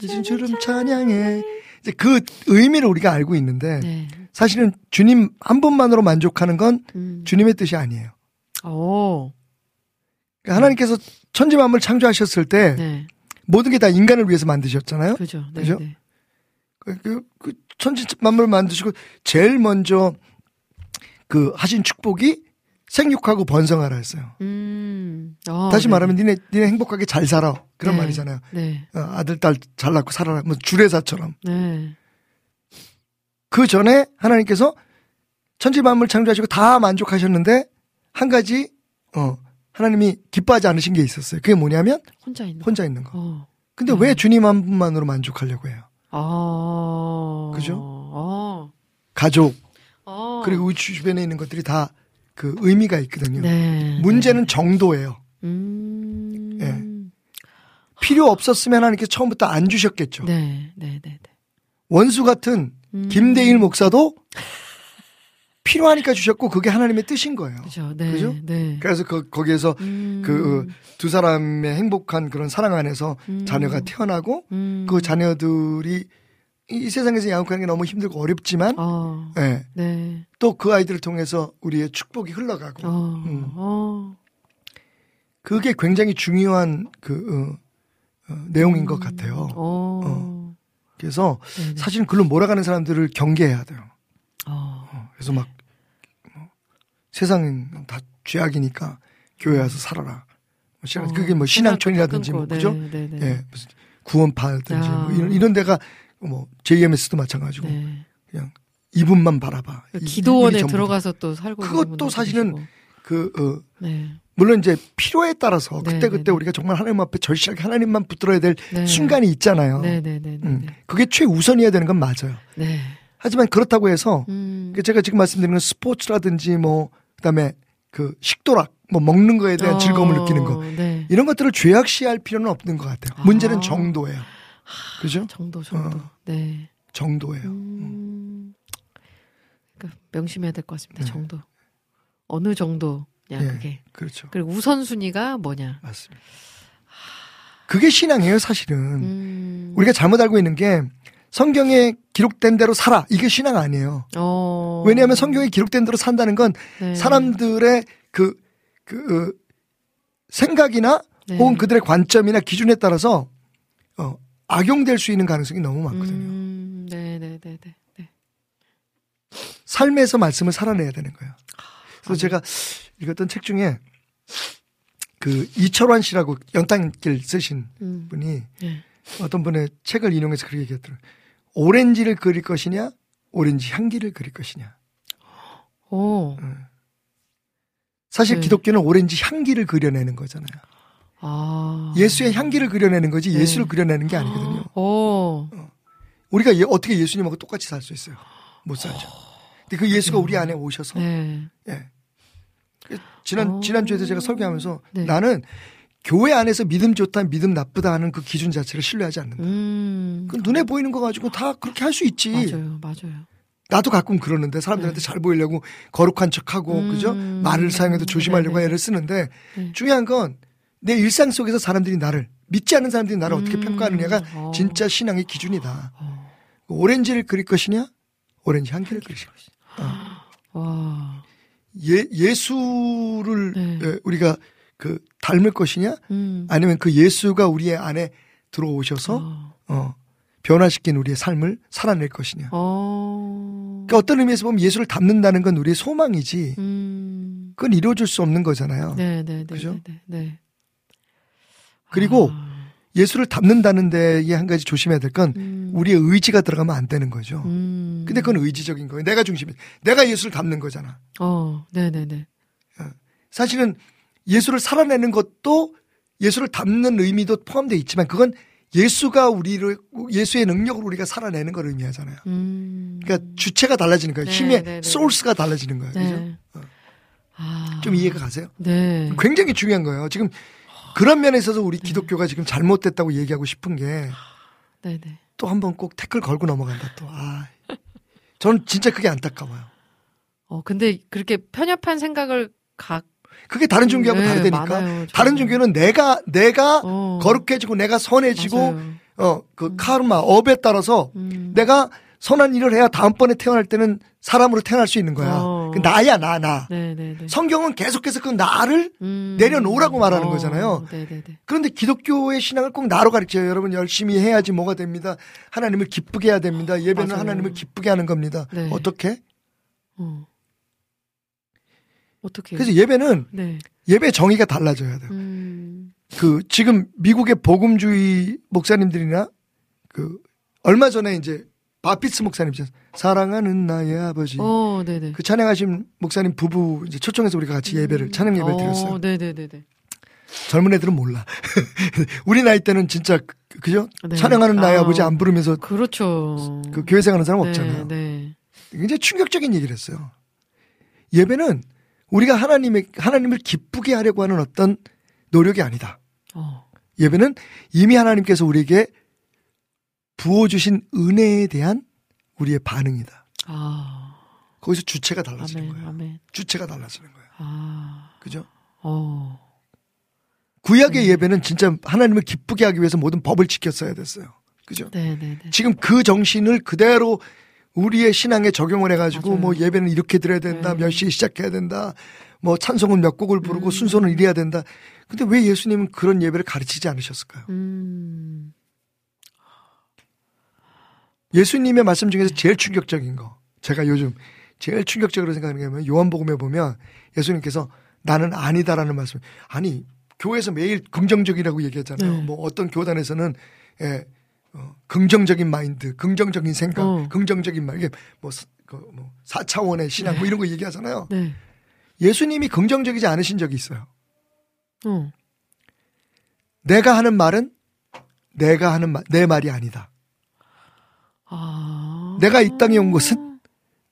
뜻인 주름 찬양해. 이제 그 의미를 우리가 알고 있는데 네. 사실은 주님 한 분만으로 만족하는 건 음. 주님의 뜻이 아니에요. 오. 그러니까 하나님께서 천지 만물 창조하셨을 때 네. 모든 게 다 인간을 위해서 만드셨잖아요. 그죠. 네, 그죠? 네. 그, 그, 천지 만물 만드시고, 제일 먼저, 그, 하신 축복이 생육하고 번성하라 했어요. 음. 어, 다시 네네. 말하면, 니네, 니네 행복하게 잘 살아. 그런 네. 말이잖아요. 네. 어, 아들, 딸 잘 낳고 살아라. 뭐, 주례사처럼. 네. 그 전에 하나님께서 천지 만물 창조하시고 다 만족하셨는데, 한 가지, 어, 하나님이 기뻐하지 않으신 게 있었어요. 그게 뭐냐면, 혼자 있는 거. 혼자 있는 거. 어. 근데 네. 왜 주님 한 분만으로 만족하려고 해요? 아, 그죠? 아, 가족, 아, 어. 그리고 우리 주변에 있는 것들이 다 그 의미가 있거든요. 네. 문제는 네. 정도예요. 음. 네. 필요 없었으면 하는 게 처음부터 안 주셨겠죠. 네. 네, 네, 네. 원수 같은 음. 김대일 목사도 필요하니까 주셨고 그게 하나님의 뜻인 거예요. 그렇죠. 네, 그렇죠? 네. 그래서 그, 거기에서 음. 그 두 사람의 행복한 그런 사랑 안에서 음. 자녀가 태어나고 음. 그 자녀들이 이 세상에서 양육하는 게 너무 힘들고 어렵지만 어. 네. 네. 또 그 아이들을 통해서 우리의 축복이 흘러가고 어. 음. 어. 그게 굉장히 중요한 그 어, 어, 내용인 음. 것 같아요. 어. 어. 그래서 네네. 사실은 글로 몰아가는 사람들을 경계해야 돼요. 어. 어. 그래서 막 뭐, 세상은 다 죄악이니까 교회 와서 살아라. 어. 그게 뭐 신앙촌이라든지 뭐, 그죠? 네, 네, 네. 예, 무슨 구원파든지 뭐 이런, 이런 데가 뭐 제이엠에스도 마찬가지고 네. 그냥 이분만 바라봐. 그러니까 기도원에 들어가서 또 살고 그것도 사실은 계시고. 그 어, 네. 물론 이제 필요에 따라서 그때 네, 그때 네, 우리가 정말 하나님 앞에 절실하게 하나님만 붙들어야 될 네. 순간이 있잖아요. 네, 네, 네, 네, 네. 음. 그게 최우선이어야 되는 건 맞아요. 네. 하지만 그렇다고 해서 음. 제가 지금 말씀드리는 건 스포츠라든지 뭐 그다음에 그 식도락 뭐 먹는 거에 대한 어, 즐거움을 느끼는 거 네. 이런 것들을 죄악시할 필요는 없는 것 같아요. 아. 문제는 정도예요. 하, 그죠? 정도 정도. 어, 네. 정도예요. 음. 그러니까 명심해야 될 것 같습니다. 네. 정도. 어느 정도냐 네. 그게. 그렇죠. 그리고 우선순위가 뭐냐. 맞습니다. 하... 그게 신앙이에요, 사실은. 음... 우리가 잘못 알고 있는 게 성경에 기록된 대로 살아. 이게 신앙 아니에요. 어... 왜냐하면 성경에 기록된 대로 산다는 건 네. 사람들의 그, 그, 생각이나 네. 혹은 그들의 관점이나 기준에 따라서 어, 악용될 수 있는 가능성이 너무 많거든요. 음, 네, 네, 네, 네, 네. 삶에서 말씀을 살아내야 되는 거예요. 그래서 아, 제가 네. 읽었던 책 중에 그 이철환 씨라고 연탄길 쓰신 음, 분이 네. 어떤 분의 책을 인용해서 그렇게 얘기했더라고요. 오렌지를 그릴 것이냐, 오렌지 향기를 그릴 것이냐. 오. 음. 사실 네. 기독교는 오렌지 향기를 그려내는 거잖아요. 아. 예수의 향기를 그려내는 거지 네. 예수를 그려내는 게 아니거든요. 오. 어. 우리가 예, 어떻게 예수님하고 똑같이 살 수 있어요? 못 살죠. 오. 근데 그 예수가 우리 안에 오셔서 네. 예. 지난 오. 지난주에도 제가 설교하면서 네. 나는 교회 안에서 믿음 좋다 믿음 나쁘다 하는 그 기준 자체를 신뢰하지 않는다. 음. 그 눈에 보이는 거 가지고 다 그렇게 할 수 있지. 맞아요, 맞아요. 나도 가끔 그러는데 사람들한테 네. 잘 보이려고 거룩한 척하고 음. 그죠? 말을 사용해도 조심하려고 네네. 애를 쓰는데 네. 중요한 건 내 일상 속에서 사람들이 나를 믿지 않는 사람들이 나를 음. 어떻게 평가하느냐가 어. 진짜 신앙의 기준이다. 어. 오렌지를 그릴 것이냐, 오렌지 향기를 그리실 것이냐. 어. 와. 예 예수를 네. 예, 우리가 그 닮을 것이냐, 음. 아니면 그 예수가 우리의 안에 들어오셔서 어. 어, 변화시킨 우리의 삶을 살아낼 것이냐. 어. 그러니까 어떤 의미에서 보면 예수를 닮는다는 건 우리의 소망이지. 음. 그건 이루어질 수 없는 거잖아요. 네, 네, 네, 그죠? 네, 네, 네. 그리고 아. 예수를 닮는다는 데에 한 가지 조심해야 될 건 음. 우리의 의지가 들어가면 안 되는 거죠. 음. 근데 그건 의지적인 거예요. 내가 중심이 내가 예수를 닮는 거잖아. 어, 네네네. 사실은 예수를 살아내는 것도 예수를 닮는 의미도 포함되어 있지만 그건 예수가 우리를 예수의 능력으로 우리가 살아내는 걸 의미하잖아요. 음. 그러니까 주체가 달라지는 거예요. 네, 힘의 네, 네. 소스가 달라지는 거예요. 네. 그죠? 어. 아. 좀 이해가 가세요? 네. 굉장히 중요한 거예요. 지금 그런 면에서도 우리 네. 기독교가 지금 잘못됐다고 얘기하고 싶은 게 또 한 번 꼭 태클 걸고 넘어간다 또. 아, 저는 진짜 그게 안타까워요. 어, 근데 그렇게 편협한 생각을 각 그게 다른 종교하고 네, 다르다니까. 많아요, 다른 종교는 내가 내가 어. 거룩해지고 내가 선해지고 어, 그 음. 카르마 업에 따라서 음. 내가 선한 일을 해야 다음번에 태어날 때는 사람으로 태어날 수 있는 거야. 어. 나야 나 나. 네네네. 성경은 계속해서 그 나를 음. 내려놓으라고 말하는 어. 거잖아요. 네네네. 그런데 기독교의 신앙을 꼭 나로 가르쳐요. 여러분 열심히 해야지 뭐가 됩니다. 하나님을 기쁘게 해야 됩니다. 예배는 맞아요. 하나님을 기쁘게 하는 겁니다. 네. 어떻게? 어. 어떻게? 그래서 예배는 네. 예배 정의가 달라져야 돼요. 음. 그 지금 미국의 복음주의 목사님들이나 그 얼마 전에 이제 바피스 목사님, 사랑하는 나의 아버지. 오, 네네. 그 찬양하신 목사님 부부 이제 초청해서 우리가 같이 예배를 음. 찬양 예배를 드렸어요. 네네네. 젊은 애들은 몰라. 우리 나이 때는 진짜 그죠? 네. 찬양하는 나의 아, 아버지 안 부르면서 그렇죠. 그 교회 생활하는 사람 없잖아요. 네. 네. 굉장히 충격적인 얘기를 했어요. 예배는 우리가 하나님의, 하나님을 기쁘게 하려고 하는 어떤 노력이 아니다. 어. 예배는 이미 하나님께서 우리에게 부어주신 은혜에 대한 우리의 반응이다. 아. 거기서 주체가 달라지는 아멘, 거예요. 아멘. 주체가 달라지는 거예요. 아. 그죠? 어. 구약의 네. 예배는 진짜 하나님을 기쁘게 하기 위해서 모든 법을 지켰어야 됐어요. 그죠? 네네네. 지금 그 정신을 그대로 우리의 신앙에 적용을 해가지고 맞아요. 뭐 예배는 이렇게 드려야 된다, 네. 몇 시에 시작해야 된다, 뭐 찬송은 몇 곡을 부르고 음. 순서는 이래야 된다. 근데 왜 예수님은 그런 예배를 가르치지 않으셨을까요? 음. 예수님의 말씀 중에서 제일 충격적인 거, 제가 요즘 제일 충격적으로 생각하는 게 뭐냐면 요한복음에 보면 예수님께서 나는 아니다라는 말씀. 아니 교회에서 매일 긍정적이라고 얘기하잖아요. 네. 뭐 어떤 교단에서는 예, 어, 긍정적인 마인드, 긍정적인 생각, 어. 긍정적인 말, 이게 뭐, 그, 뭐 사 차원의 신앙 네. 뭐 이런 거 얘기하잖아요. 네. 예수님이 긍정적이지 않으신 적이 있어요. 어. 내가 하는 말은 내가 하는 말, 내 말이 아니다. 아... 내가 이 땅에 온 것은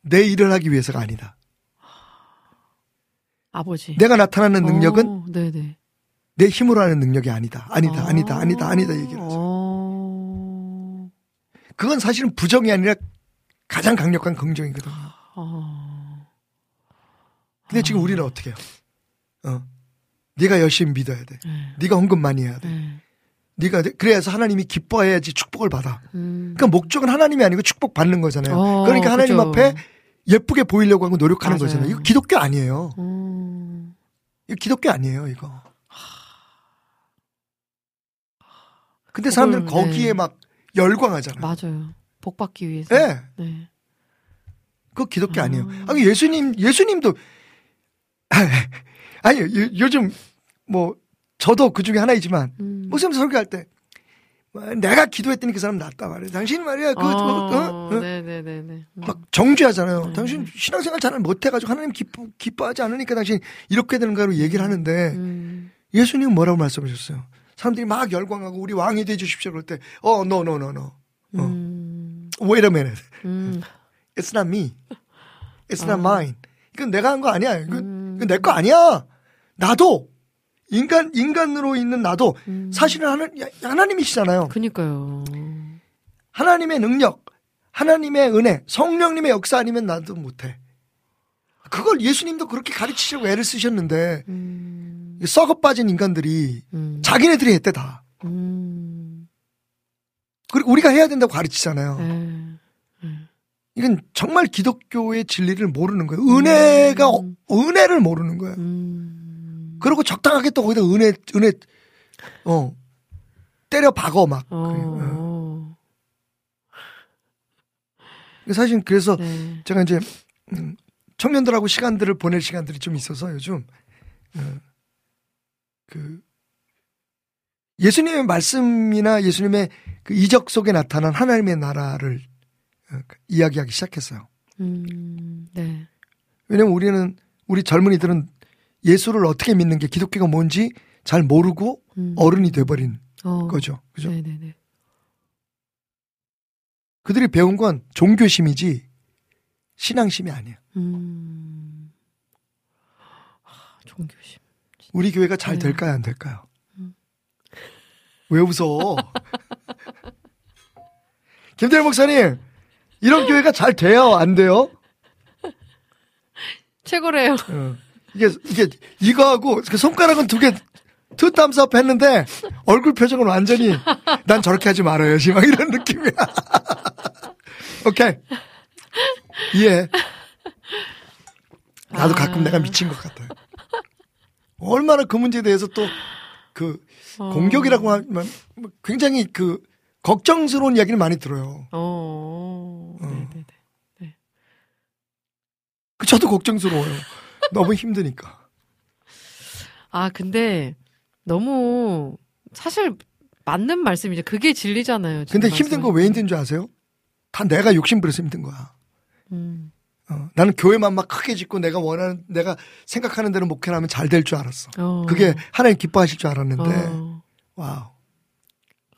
내 일을 하기 위해서가 아니다. 아버지. 내가 나타나는 능력은 오, 내 힘으로 하는 능력이 아니다. 아니다, 아... 아니다, 아니다, 아니다 얘기를 하죠. 어... 그건 사실은 부정이 아니라 가장 강력한 긍정이거든요. 어... 근데 지금 우리는 어떻게 해요? 어. 네가 열심히 믿어야 돼. 네. 네가 헌금 많이 해야 돼. 네. 네가 그래서 하나님이 기뻐해야지 축복을 받아. 음. 그러니까 목적은 하나님이 아니고 축복 받는 거잖아요. 어, 그러니까 하나님 그죠. 앞에 예쁘게 보이려고 하고 노력하는 맞아요. 거잖아요. 이거 기독교 아니에요. 음. 이거 기독교 아니에요. 이거. 근데 사람들은 그걸, 거기에 네. 막 열광하잖아요. 맞아요. 복 받기 위해서. 네. 네. 그거 기독교 아. 아니에요. 아니 예수님 예수님도 아니 요, 요즘 뭐. 저도 그 중에 하나이지만, 음. 목사님 설교할 때, 내가 기도했더니 그 사람 낫다 말이야. 당신 말이야. 그, 어, 어, 어? 네네네. 음. 막 정죄하잖아요. 네. 당신 신앙생활 잘 못해가지고 하나님 기뻐, 기뻐하지 않으니까 당신 이렇게 되는가로 얘기를 하는데, 음. 예수님은 뭐라고 말씀하셨어요? 사람들이 막 열광하고 우리 왕이 되어주십시오. 그럴 때, 어, no, no, no, no. 어. 음. Wait a minute. 음. It's not me. It's not 아. mine. 이건 내가 한 거 아니야. 이건, 음. 이건 내 거 아니야. 나도. 인간, 인간으로 있는 나도 음. 사실은 하나, 하나님이시잖아요. 그니까요. 하나님의 능력, 하나님의 은혜, 성령님의 역사 아니면 나도 못해. 그걸 예수님도 그렇게 가르치시려고 애를 쓰셨는데, 음. 썩어 빠진 인간들이 음. 자기네들이 했대, 다. 음. 그리고 우리가 해야 된다고 가르치잖아요. 음. 음. 이건 정말 기독교의 진리를 모르는 거예요. 은혜가, 음. 은혜를 모르는 거예요. 음. 그러고 적당하게 또 거기다 은혜, 은혜, 어, 때려 박어, 막. 어. 어. 사실 그래서 네. 제가 이제 청년들하고 시간들을 보낼 시간들이 좀 있어서 요즘, 어, 그, 예수님의 말씀이나 예수님의 그 이적 속에 나타난 하나님의 나라를 어, 이야기하기 시작했어요. 음, 네. 왜냐면 우리는, 우리 젊은이들은 예수를 어떻게 믿는 게 기독교가 뭔지 잘 모르고 음. 어른이 돼버린 어. 거죠. 그죠? 네네네. 그들이 배운 건 종교심이지 신앙심이 아니야. 음. 아, 종교심. 진짜. 우리 교회가 잘 네. 될까요, 안 될까요? 음. 왜 웃어? 김대일 목사님, 이런 교회가 잘 돼요, 안 돼요? 최고래요. 어. 이게, 이게, 이거하고, 손가락은 두 개, 투 땀스업 했는데, 얼굴 표정은 완전히, 난 저렇게 하지 말아야지, 막 이런 느낌이야. 오케이. 이해. 나도 아... 가끔 내가 미친 것 같아요. 얼마나 그 문제에 대해서 또, 그, 어... 공격이라고 하면, 굉장히 그, 걱정스러운 이야기를 많이 들어요. 어, 어. 네네네. 네. 저도 걱정스러워요. 너무 힘드니까. 아, 근데 너무 사실 맞는 말씀이죠. 그게 진리잖아요. 근데 말씀하시는. 힘든 거 왜 힘든 줄 아세요? 다 내가 욕심 부려서 힘든 거야. 음. 어, 나는 교회만 막 크게 짓고 내가 원하는, 내가 생각하는 대로 목회하면 잘 될 줄 알았어. 어. 그게 하나님 기뻐하실 줄 알았는데, 어. 와우.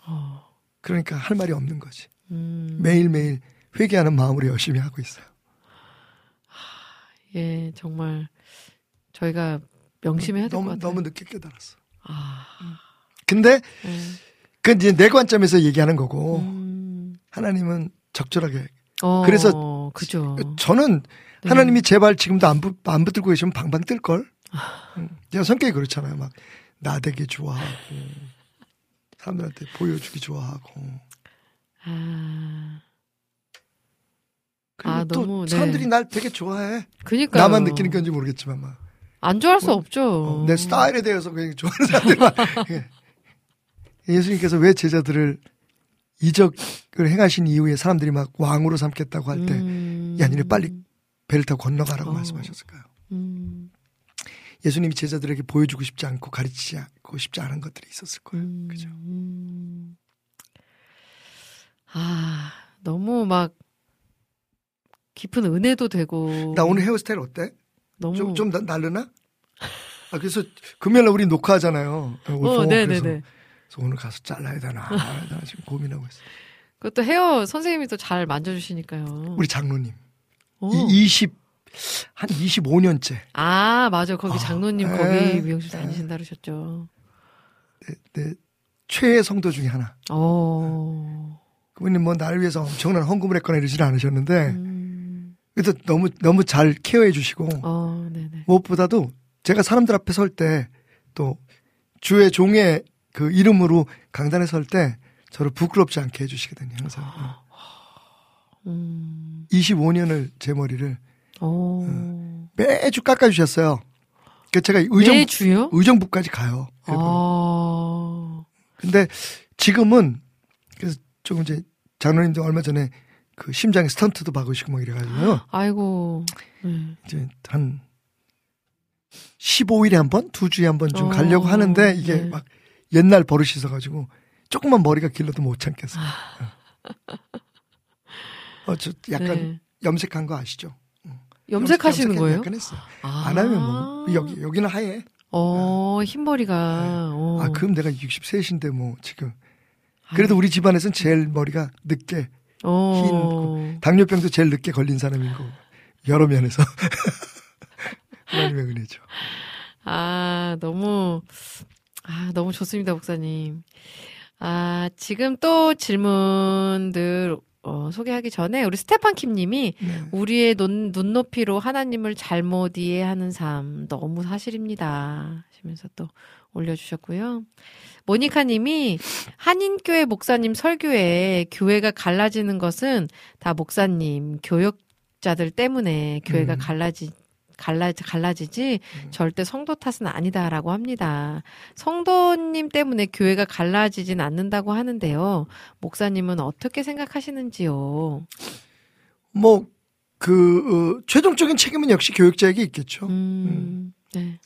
어. 그러니까 할 말이 없는 거지. 음. 매일매일 회개하는 마음으로 열심히 하고 있어요. 이게 정말 저희가 명심해야 될 것 같아요. 너무 늦게 깨달았어. 아. 근데 네. 그 이제 내 관점에서 얘기하는 거고 음. 하나님은 적절하게. 어, 그래서 그죠. 저는 네. 하나님이 제발 지금도 안, 붙, 안 붙들고 계시면 방방 뜰 걸. 아. 제가 성격이 그렇잖아요. 막 나대기 좋아하고 사람들한테 보여주기 좋아하고. 아. 아, 또 너무, 사람들이 네. 날 되게 좋아해. 그니까요. 나만 느끼는 건지 모르겠지만 막. 안 좋아할 수 뭐, 없죠. 어, 내 스타일에 대해서 그냥 좋아하는 사람들만. 예수님께서 왜 제자들을 이적을 행하신 이후에 사람들이 막 왕으로 삼겠다고 할 때, 음... 야, 니네 빨리 배를 타고 건너가라고 어... 말씀하셨을까요? 음... 예수님이 제자들에게 보여주고 싶지 않고 가르치지 않고 싶지 않은 것들이 있었을 거예요. 음... 그죠? 음... 아, 너무 막 깊은 은혜도 되고. 나 오늘 헤어스타일 어때? 너무 좀, 좀 날르나? 아, 그래서 금요일날 우리 녹화하잖아요. 어, 네네네. 그래서 오늘 가서 잘라야 되나 말아야 되나 지금 고민하고 있어. 그것도 헤어 선생님이 또 잘 만져주시니까요. 우리 장로님. 이, 이십, 한 이십오 년째. 아, 맞아. 거기 장로님 아, 거기 에, 미용실 다니신다 그러셨죠. 네, 네. 최애 성도 중에 하나. 어. 그분님 뭐 나를 위해서 엄청난 헌금을 했거나 이러지는 않으셨는데 음. 그래도 너무, 너무 잘 케어해 주시고. 어, 네네. 무엇보다도 제가 사람들 앞에 설 때 또 주의 종의 그 이름으로 강단에 설 때 저를 부끄럽지 않게 해주시거든요, 항상. 아, 음. 이십오 년을 제 머리를 어, 매주 깎아주셨어요. 그러니까 제가 의정, 매주요? 의정부까지 가요. 아. 근데 지금은 그래서 조금 이제 장로님도 얼마 전에 그 심장에 스턴트도 박으시고 막 이래가지고요. 아이고. 음. 이제 한 십오 일에 한 번, 두 주에 한 번 좀 가려고 하는데 이게 네. 막 옛날 버릇이 있어가지고 조금만 머리가 길러도 못 참겠어요. 어, 저 약간 네. 염색한 거 아시죠? 염색하시는 염색, 거예요? 약간 했어요. 아~ 안 하면 뭐 여기 여기는 하얘. 어, 네. 흰 머리가. 네. 어. 아, 그럼 내가 육십삼인데 뭐 지금. 그래도 우리 집안에서는 제일 머리가 늦게 어~ 흰 당뇨병도 제일 늦게 걸린 사람인 거 여러 면에서 하나님의 은혜죠. 아, 너무. 아, 너무 좋습니다, 목사님. 아, 지금 또 질문들, 어, 소개하기 전에, 우리 스테판킴님이, 네. 우리의 눈, 눈높이로 하나님을 잘못 이해하는 삶, 너무 사실입니다. 하시면서 또 올려주셨고요. 모니카님이, 한인교회 목사님 설교에 교회가 갈라지는 것은 다 목사님, 교역자들 때문에 교회가 음. 갈라지, 갈라, 갈라지지 음. 절대 성도 탓은 아니다라고 합니다. 성도님 때문에 교회가 갈라지진 않는다고 하는데요. 목사님은 어떻게 생각하시는지요? 뭐, 그, 어, 최종적인 책임은 역시 교육자에게 있겠죠. 음, 음. 네.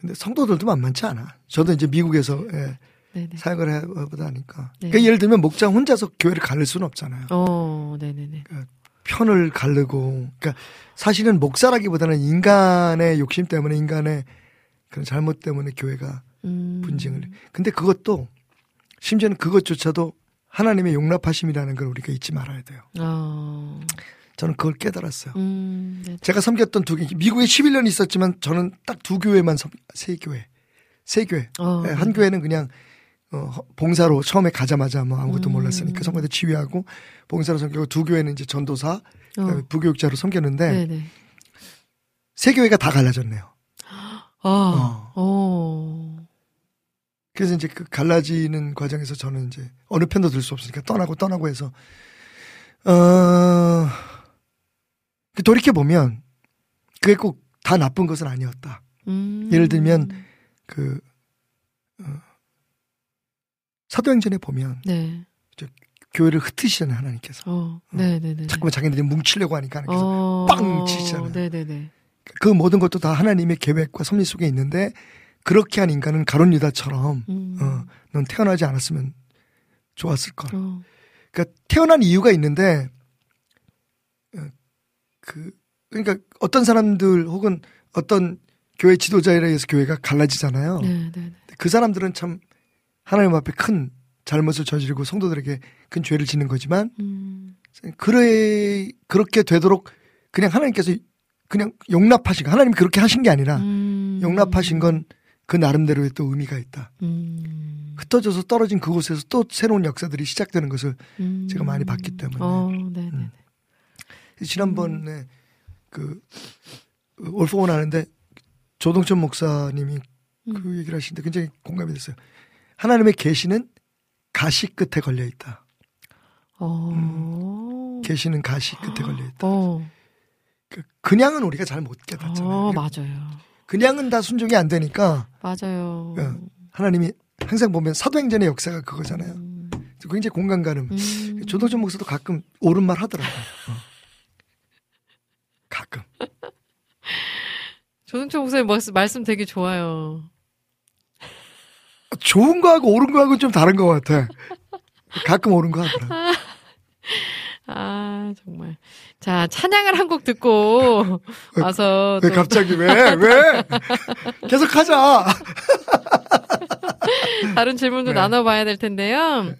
근데 성도들도 만만치 않아. 저도 이제 미국에서 예, 네네. 사역을 해보다 하니까. 네. 그러니까 예를 들면 목자 혼자서 교회를 갈릴 수는 없잖아요. 어, 네네네. 그러니까 편을 가르고, 그러니까 사실은 목사라기보다는 인간의 욕심 때문에 인간의 그런 잘못 때문에 교회가 음. 분쟁을. 근데 그것도 심지어는 그것조차도 하나님의 용납하심이라는 걸 우리가 잊지 말아야 돼요. 어. 저는 그걸 깨달았어요. 음, 네. 제가 섬겼던 두 개, 미국에 십일 년 있었지만 저는 딱 두 교회만 섬, 세 교회, 세 교회. 어. 한 교회는 그냥 어, 봉사로 처음에 가자마자 뭐 아무것도 음. 몰랐으니까 성가대 지휘하고 봉사로 섬기고 두 교회는 이제 전도사, 어. 부교육자로 섬겼는데 네네. 세 교회가 다 갈라졌네요. 아, 어. 어. 그래서 이제 그 갈라지는 과정에서 저는 이제 어느 편도 들 수 없으니까 떠나고 떠나고 해서 어, 돌이켜 보면 그게 꼭 다 나쁜 것은 아니었다. 음. 예를 들면 그 어, 사도행전에 보면 네. 저 교회를 흩으시잖아요. 하나님께서 어, 어. 자꾸만 자기네들이 뭉치려고 하니까 하나님께서 어, 빵 치시잖아요. 네네네. 그 모든 것도 다 하나님의 계획과 섭리 속에 있는데 그렇게 한 인간은 가룟 유다처럼 음. 어, 넌 태어나지 않았으면 좋았을 걸. 어. 그러니까 태어난 이유가 있는데 그 그러니까 어떤 사람들 혹은 어떤 교회 지도자에 의해서 교회가 갈라지잖아요. 네네네. 그 사람들은 참 하나님 앞에 큰 잘못을 저지르고 성도들에게 큰 죄를 짓는 거지만 음. 그래 그렇게 되도록 그냥 하나님께서 그냥 용납하신, 하나님이 그렇게 하신 게 아니라 음. 용납하신 건 그 나름대로의 또 의미가 있다. 음. 흩어져서 떨어진 그곳에서 또 새로운 역사들이 시작되는 것을 음. 제가 많이 봤기 때문에. 어, 음. 지난번에 음. 그 올포원 하는데 조동천 목사님이 음. 그 얘기를 하시는데 굉장히 공감이 됐어요. 하나님의 계시는 가시 끝에 걸려 있다. 계시는 음, 가시 끝에 걸려 있다. 그냥은 우리가 잘 못 깨닫잖아요. 어, 맞아요. 그냥은 다 순종이 안 되니까. 맞아요. 하나님이 항상 보면 사도행전의 역사가 그거잖아요. 음. 굉장히 공감 가는. 음. 조동천 목사도 가끔 옳은 말 하더라고요. 어. 가끔. 조동천 목사님 말씀, 말씀 되게 좋아요. 좋은 거하고 옳은 거하고 좀 다른 것 같아. 가끔 옳은 거 하더라. 아, 정말. 자, 찬양을 한 곡 듣고 와서. 왜, 또... 왜 갑자기 왜? 왜? 계속 하자. 다른 질문도 네. 나눠봐야 될 텐데요. 네.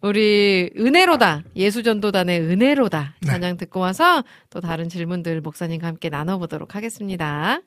우리 은혜로다, 예수전도단의 은혜로다 찬양 네. 듣고 와서 또 다른 질문들 목사님과 함께 나눠보도록 하겠습니다.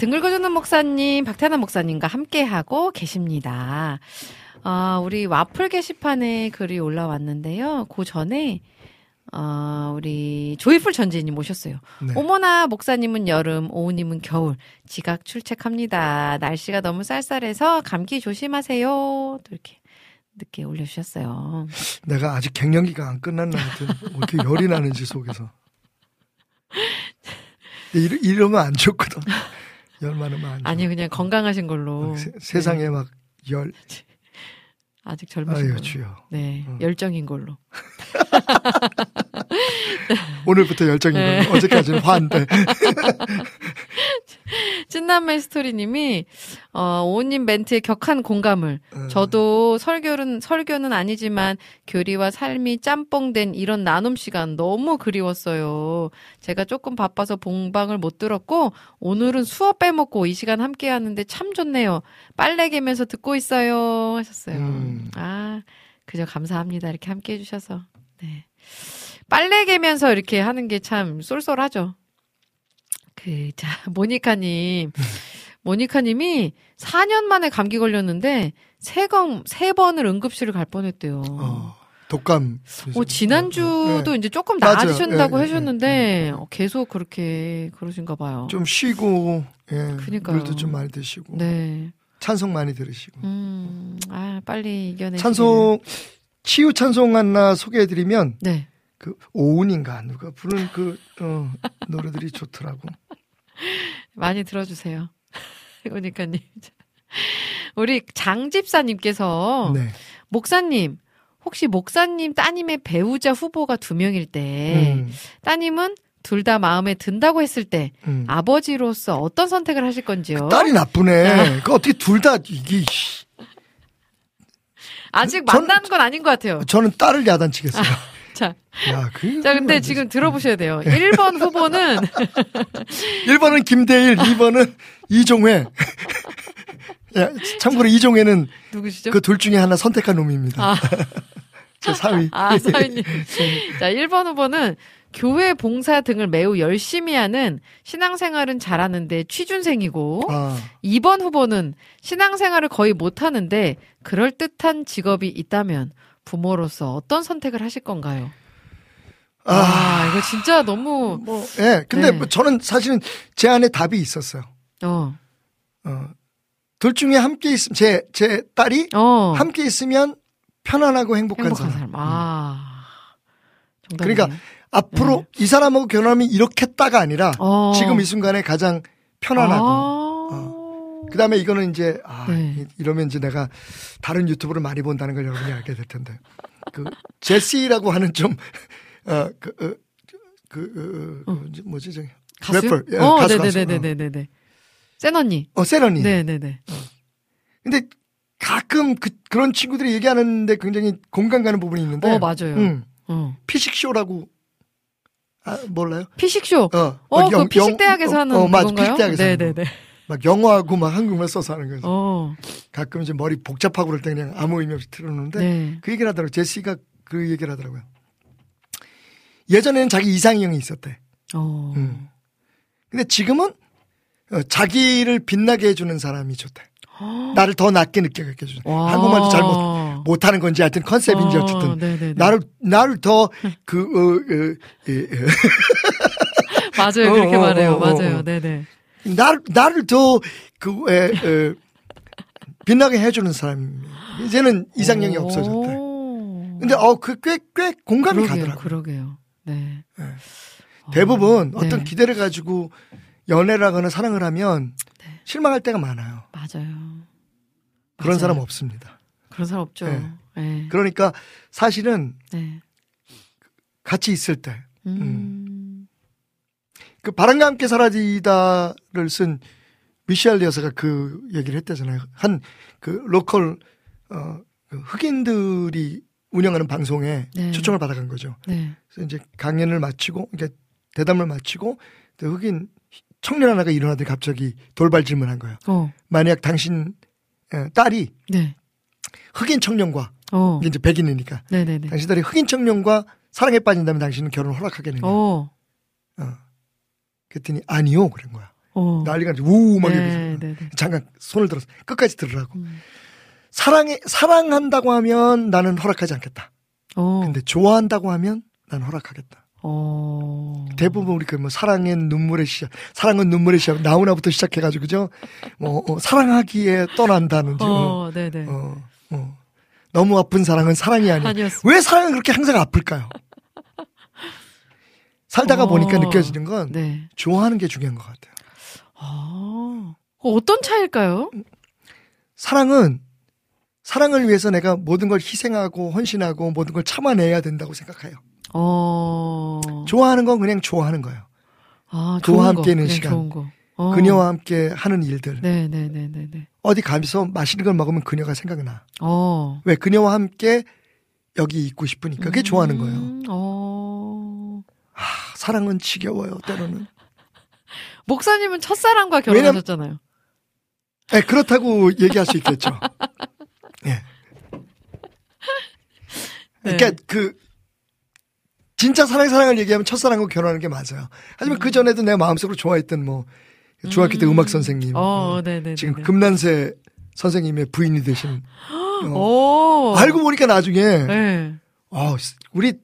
등 긁어주는 목사님, 박태남 목사님과 함께하고 계십니다. 어, 우리 와플 게시판에 글이 올라왔는데요. 그 전에 어, 우리 조이풀 전지님 오셨어요. 네. 어머나, 목사님은 여름, 오우님은 겨울. 지각 출첵합니다. 날씨가 너무 쌀쌀해서 감기 조심하세요. 또 이렇게 늦게 올려주셨어요. 내가 아직 갱년기가 안 끝났나, 어떻게 열이 나는지 속에서. 이러, 이러면 안 좋거든. 열 많으면 안 좋아. 아니, 그냥 건강하신 걸로. 세, 세상에 네. 막 열. 아직 젊으신 걸로. 네, 어. 열정인 걸로. 오늘부터 열정인 네. 걸로. 어제까지는 화인데. 찐남매 스토리님이 어, 오은님 멘트에 격한 공감을. 음. 저도 설교는 설교는 아니지만 교리와 삶이 짬뽕된 이런 나눔 시간 너무 그리웠어요. 제가 조금 바빠서 봉방을 못 들었고 오늘은 수업 빼먹고 이 시간 함께 하는데 참 좋네요. 빨래 개면서 듣고 있어요. 하셨어요. 음. 아, 그저 감사합니다. 이렇게 함께 해주셔서. 네. 빨래 개면서 이렇게 하는 게 참 쏠쏠하죠. 그, 자, 모니카님. 모니카님이 사 년 만에 감기 걸렸는데, 세 번, 세 번을 응급실을 갈 뻔했대요. 어, 독감. 어, 지난주도 네. 이제 조금 나아지셨다고 네, 하셨는데, 네, 네. 어, 계속 그렇게, 그러신가 봐요. 좀 쉬고, 예. 그니까요. 물도 좀 많이 드시고. 네. 찬송 많이 들으시고. 음, 아, 빨리 이겨내시고. 찬송, 치유 찬송 하나 소개해드리면, 네. 그, 오은인가, 누가 부른 그, 어, 노래들이 좋더라고. 많이 들어주세요. 오니까님. 우리 장집사님께서, 네. 목사님, 혹시 목사님 따님의 배우자 후보가 두 명일 때, 음. 따님은 둘 다 마음에 든다고 했을 때, 음. 아버지로서 어떤 선택을 하실 건지요? 그 딸이 나쁘네. 그 어떻게 둘 다, 이게, 아직 만난 건 아닌 것 같아요. 저는 딸을 야단치겠어요. 아. 자, 야, 자 근데 지금 들어보셔야 돼요. 일 번 후보는 일 번은 김대일, 이 번은 이종회. 야, 참고로 이종회는 누구시죠? 그 둘 중에 하나 선택한 놈입니다. 아. 저 사위. 아, 사위님. 자, 일 번 후보는 교회 봉사 등을 매우 열심히 하는, 신앙생활은 잘하는데 취준생이고, 아. 이 번 후보는 신앙생활을 거의 못하는데 그럴듯한 직업이 있다면 부모로서 어떤 선택을 하실 건가요? 아, 아 이거 진짜 너무 뭐 예. 네, 근데 네. 뭐 저는 사실은 제 안에 답이 있었어요. 어. 어. 둘 중에 함께 있으면 제 제 딸이 어. 함께 있으면 편안하고 행복한, 행복한 사람. 사람. 아. 음. 그러니까 네. 앞으로 네. 이 사람하고 결혼하면 이렇게 따가 아니라 어. 지금 이 순간에 가장 편안하고 어. 어. 그다음에 이거는 이제 아, 네. 이러면 이제 내가 다른 유튜브를 많이 본다는 걸 여러분이 알게 될 텐데 그 제시라고 하는 좀 어 그 그 그 어, 어, 어, 어. 뭐지 저기 래퍼 예, 어, 가수 네네네네네네 센 언니 어 센 언니 네네네 어. 근데 가끔 그 그런 친구들이 얘기하는데 굉장히 공감 가는 부분이 있는데 어 맞아요 음. 어. 피식쇼라고 아 몰라요 피식쇼 어, 어 영, 그 피식대학에서 하는 어, 맞아, 건가요 피식대학에서 네네네 막 영어하고 막 한국말 써서 하는 거죠. 어. 가끔 이제 머리 복잡하고 그럴 때 그냥 아무 의미 없이 틀어놓는데 네. 그 얘기를 하더라고요. 제시가 그 얘기를 하더라고요. 예전에는 자기 이상형이 있었대. 어. 음. 근데 지금은 자기를 빛나게 해주는 사람이 좋대. 어. 나를 더 낮게 느끼게 해주는. 한국말도 잘 못, 못하는 건지 하여튼 컨셉인지 어. 어쨌든. 네네네. 나를, 나를 더 그, 어, 어, 예, 예. 맞아요. 그렇게 어, 말해요. 어, 어, 맞아요. 어. 네네. 나를, 나를 더, 그, 에, 에, 빛나게 해주는 사람. 이제는 이상형이 없어졌대. 근데, 어, 그, 꽤, 꽤 공감이 그러게요, 가더라고요. 그러게요. 네. 네. 어, 대부분 네. 어떤 기대를 가지고 연애라거나 사랑을 하면 네. 실망할 때가 많아요. 맞아요. 그런 맞아요. 사람 없습니다. 그런 사람 없죠. 네. 네. 그러니까 사실은 네. 같이 있을 때. 음. 음. 그 바람과 함께 사라지다를 쓴 미셸 여사가 그 얘기를 했다잖아요. 한 그 로컬 어 흑인들이 운영하는 방송에 네. 초청을 받아간 거죠. 네. 그래서 이제 강연을 마치고 이게 대담을 마치고 흑인 청년 하나가 일어나더니 갑자기 돌발 질문한 거예요. 어. 만약 당신 딸이 네. 흑인 청년과 어. 이제 백인이니까 네네네. 당신 딸이 흑인 청년과 사랑에 빠진다면 당신은 결혼 허락하겠느냐. 어. 어. 그랬더니 아니요 그런 거야. 어. 난리가 나지. 우우 막 네, 이러면서. 잠깐 손을 들어서 끝까지 들으라고. 음. 사랑해, 사랑한다고 하면 나는 허락하지 않겠다. 어. 근데 좋아한다고 하면 난 허락하겠다. 어. 대부분 우리 그 뭐 사랑의 눈물의 시작, 사랑은 눈물의 시작, 나훈아부터 시작해가지고 그죠? 뭐 어, 사랑하기에 떠난다는지. 어, 네네. 어, 어. 너무 아픈 사랑은 사랑이 아니야. 왜 사랑은 그렇게 항상 아플까요? 살다가 어. 보니까 느껴지는 건 네. 좋아하는 게 중요한 것 같아요. 어. 어떤 차일까요? 사랑은 사랑을 위해서 내가 모든 걸 희생하고 헌신하고 모든 걸 참아내야 된다고 생각해요. 어... 좋아하는 건 그냥 좋아하는 거예요. 아, 그와 함께 있는 시간, 좋은 거. 어. 그녀와 함께 하는 일들. 네네네네. 어디 가면서 맛있는 걸 먹으면 그녀가 생각나. 어. 왜 그녀와 함께 여기 있고 싶으니까 그게 음... 좋아하는 거예요. 어. 아, 사랑은 지겨워요. 때로는. 목사님은 첫사랑과 결혼하셨잖아요. 왜냐면... 네, 그렇다고 얘기할 수 있겠죠. 예. 네. 그러니까 그 진짜 사랑 사랑을 얘기하면 첫사랑하고 결혼하는 게 맞아요. 하지만 음. 그 전에도 내 마음속으로 좋아했던 뭐 중학교 때 음. 음악 선생님, 어, 어, 지금 금난새 선생님의 부인이 되신. 어, 알고 보니까 나중에 네. 어, 우리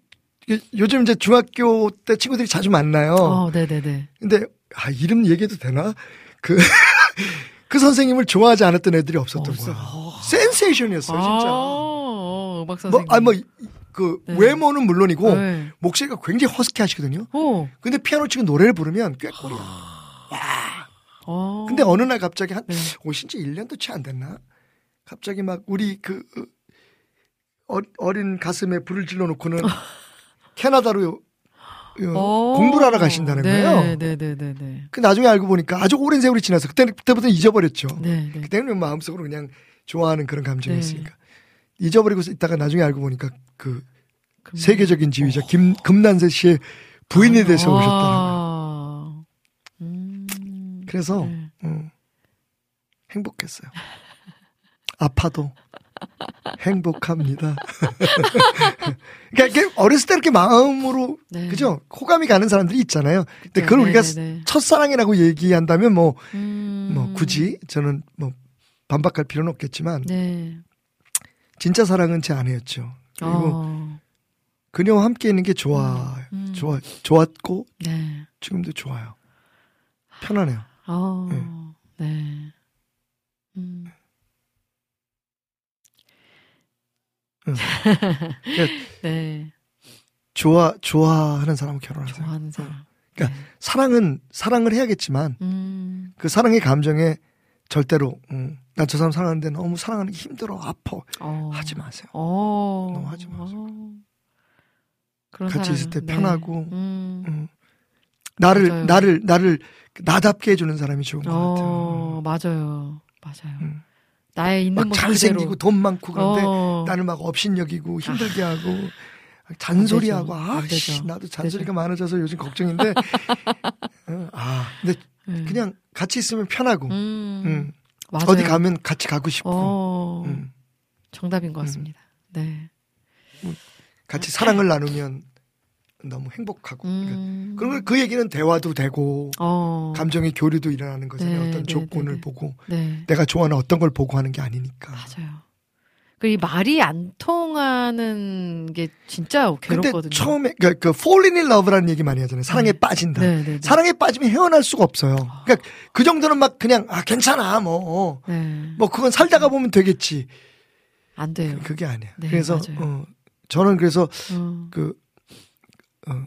요즘 이제 중학교 때 친구들이 자주 만나요. 어, 네네네. 근데 아, 이름 얘기해도 되나? 그 그 선생님을 좋아하지 않았던 애들이 없었던 어, 거야. 어. 센세이션이었어요, 진짜. 아, 음악 선생님. 뭐, 아, 뭐, 그, 네. 외모는 물론이고, 네. 목소리가 굉장히 허스키 하시거든요. 오. 근데 피아노 치고 노래를 부르면 꽤 꼬리야. 와. 근데 어느 날 갑자기 한, 네. 오신 지 일 년도 채 안 됐나? 갑자기 막, 우리 그, 어, 어린 가슴에 불을 질러 놓고는 캐나다로 어, 공부를 하러 가신다는 네, 거예요. 네, 네, 네, 네. 그 나중에 알고 보니까 아주 오랜 세월이 지나서 그때 그때부터 잊어버렸죠. 네, 네. 그때는 마음속으로 그냥 좋아하는 그런 감정이었으니까 네. 잊어버리고 있다가 나중에 알고 보니까 그 금... 세계적인 지휘자 오. 김 금난새 씨의 부인이 돼서 아. 오셨더라고요. 음... 그래서 네. 음, 행복했어요. 아파도. 행복합니다. 그러니까 어렸을 때 이렇게 마음으로 네. 그죠? 호감이 가는 사람들이 있잖아요. 근데 그걸 네, 우리가 네, 네. 첫사랑이라고 얘기한다면 뭐, 음... 뭐 굳이 저는 뭐 반박할 필요는 없겠지만 네. 진짜 사랑은 제 아내였죠. 그리고 어... 그녀와 함께 있는 게 좋아, 음, 음. 좋아, 좋았고 네. 지금도 좋아요. 편안해요. 어... 네. 네. 음. 네. 좋아 좋아하는 사람을 결혼하세요. 좋아하는 사람. 그러니까 네. 사랑은 사랑을 해야겠지만 음. 그 사랑의 감정에 절대로 음, 난 저 사람 사랑하는데 너무 사랑하는 게 힘들어 아파 어. 하지 마세요. 어. 너무 하지 마세요. 어. 같이 있을 때 네. 편하고 음. 음. 나를 맞아요. 나를 나를 나답게 해주는 사람이 좋은 것 어. 같아요. 맞아요, 맞아요. 음. 나의 있는 막 잘생기고 돈 많고 그런데 어. 나를 막 업신여기고 힘들게 아. 하고 잔소리하고 아씨 나도 잔소리가 많아져서 요즘 걱정인데 아 근데 음. 그냥 같이 있으면 편하고 음. 음. 맞아요. 어디 가면 같이 가고 싶고 어. 음. 정답인 것 같습니다. 음. 네 같이 사랑을 나누면 너무 행복하고 음. 그러니까 그런 그 얘기는 대화도 되고 어. 감정의 교류도 일어나는 거잖아요. 네, 어떤 네, 조건을 네, 보고 네. 내가 좋아하는 어떤 걸 보고 하는 게 아니니까. 맞아요. 그 이 말이 안 통하는 게 진짜 괴롭거든요. 근데 처음에 그, 그 falling in love라는 얘기 많이 하잖아요. 사랑에 네. 빠진다. 네, 네, 네. 사랑에 빠지면 헤어날 수가 없어요. 어. 그러니까 그 정도는 막 그냥 아 괜찮아 뭐뭐 네. 뭐 그건 살다가 보면 되겠지. 안 돼요. 그, 그게 아니야. 네, 그래서 어, 저는 그래서 어. 그 어,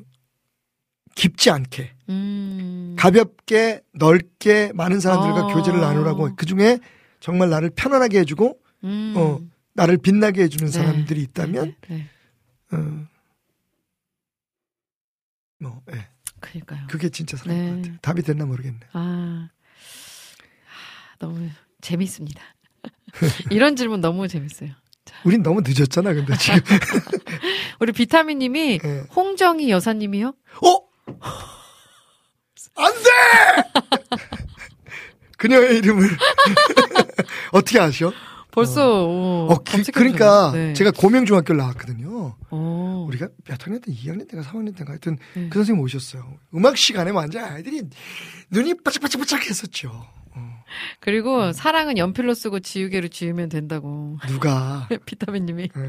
깊지 않게 음. 가볍게 넓게 많은 사람들과 어. 교제를 나누라고 그중에 정말 나를 편안하게 해주고 음. 어, 나를 빛나게 해주는 네. 사람들이 있다면 네. 네. 어, 뭐, 네. 그러니까요. 그게 진짜 사랑인 네. 것 같아요. 답이 됐나 모르겠네요. 아, 아 너무 재밌습니다. 이런 질문 너무 재밌어요. 우린 너무 늦었잖아, 근데 지금. 우리 비타민님이 네. 홍정희 여사님이요? 어? 안 돼! 그녀의 이름을 어떻게 아셔? 벌써 어, 어, 어 기, 그러니까 네. 제가 고명중학교를 나왔거든요. 오. 우리 우리가 몇 학년 때, 이 학년 때가 삼 학년 때가 하여튼 네. 그 선생님 오셨어요. 음악 시간에 완전 아이들이 눈이 바짝바짝바짝 했었죠. 어. 그리고 음. 사랑은 연필로 쓰고 지우개로 지우면 된다고. 누가? 비타민님이. 네.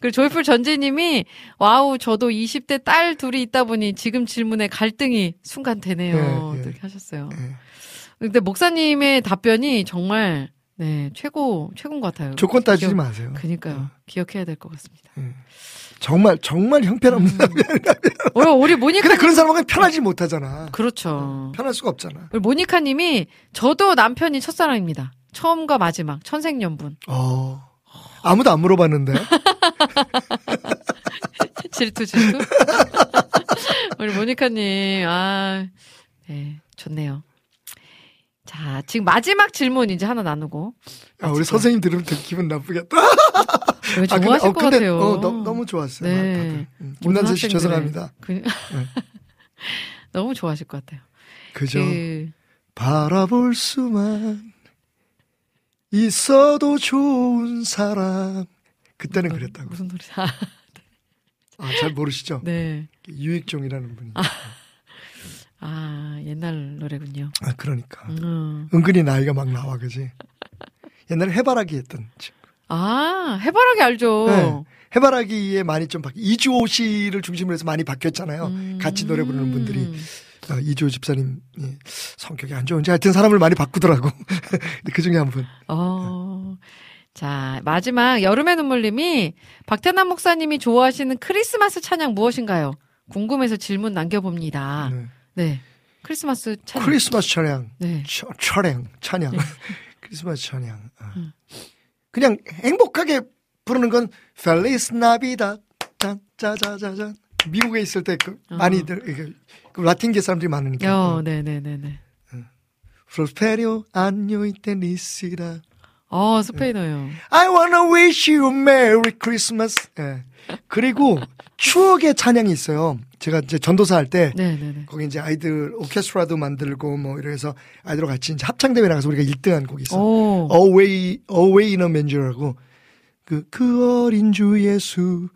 그리고 조이풀 전지님이 와우 저도 이십 대 딸 둘이 있다 보니 지금 질문에 갈등이 순간 되네요. 네, 네. 이렇게 하셨어요. 네. 근데 목사님의 답변이 정말 네 최고 최고인 것 같아요. 조건 따지지 기억, 마세요. 그러니까요. 네. 기억해야 될 것 같습니다. 네. 정말 정말 형편없는 음. 사람이야. 우리 모니카. 근데 그런 사람은 편하지 못하잖아. 그렇죠. 편할 수가 없잖아. 우리 모니카님이 저도 남편이 첫사랑입니다. 처음과 마지막 천생연분. 어. 아무도 안 물어봤는데. 질투, 질투. 우리 모니카님, 아, 네, 좋네요. 자, 지금 마지막 질문 이제 하나 나누고. 야, 우리 선생님 들으면 되게 기분 나쁘겠다. 왜 좋아하실 아, 근데, 어, 것 근데, 같아요. 어, 너, 너무 좋았어요. 네. 김난세 씨, 죄송합니다. 그, 네. 너무 좋아하실 것 같아요. 그죠. 그... 바라볼 수만. 있어도 좋은 사람. 그때는 무슨, 그랬다고. 무슨 노래야? 아, 네. 아, 잘 모르시죠? 네. 유익종이라는 분이. 아, 아 옛날 노래군요. 아, 그러니까. 음. 은근히 나이가 막 나와, 그지? 옛날에 해바라기 했던 친구. 아, 해바라기 알죠? 네. 해바라기에 많이 좀 바뀌, 이주호 씨를 중심으로 해서 많이 바뀌었잖아요. 음. 같이 노래 부르는 분들이. 어, 이주호 집사님 성격이 안 좋은지 하여튼 사람을 많이 바꾸더라고. 그 중에 한 분. 어, 자 마지막 여름의 눈물님이 박태남 목사님이 좋아하시는 크리스마스 찬양 무엇인가요? 궁금해서 질문 남겨봅니다. 네, 네. 크리스마스 찬양. 크리스마스 찬양. 네. 처, 철양, 찬양. 네. 크리스마스 찬양. 어. 음. 그냥 행복하게 부르는 건 Feliz Navidad 짜자자자. 미국에 있을 때 그 많이들 어. 그 라틴계 사람들이 많으니까. 어, 네, 네, 네, 네. 프로스페리오 안녕이 테니시라. 어, 스페인어요. I wanna wish you Merry Christmas. 예. 그리고 추억의 찬양이 있어요. 제가 이제 전도사 할 때 네, 네, 네. 거기 이제 아이들 오케스트라도 만들고 뭐 이래서 아이들하고 같이 이제 합창 대회 나가서 우리가 일 등한 곡이 있어. Away, Away in a Manger라고 그 그 어린 주 예수.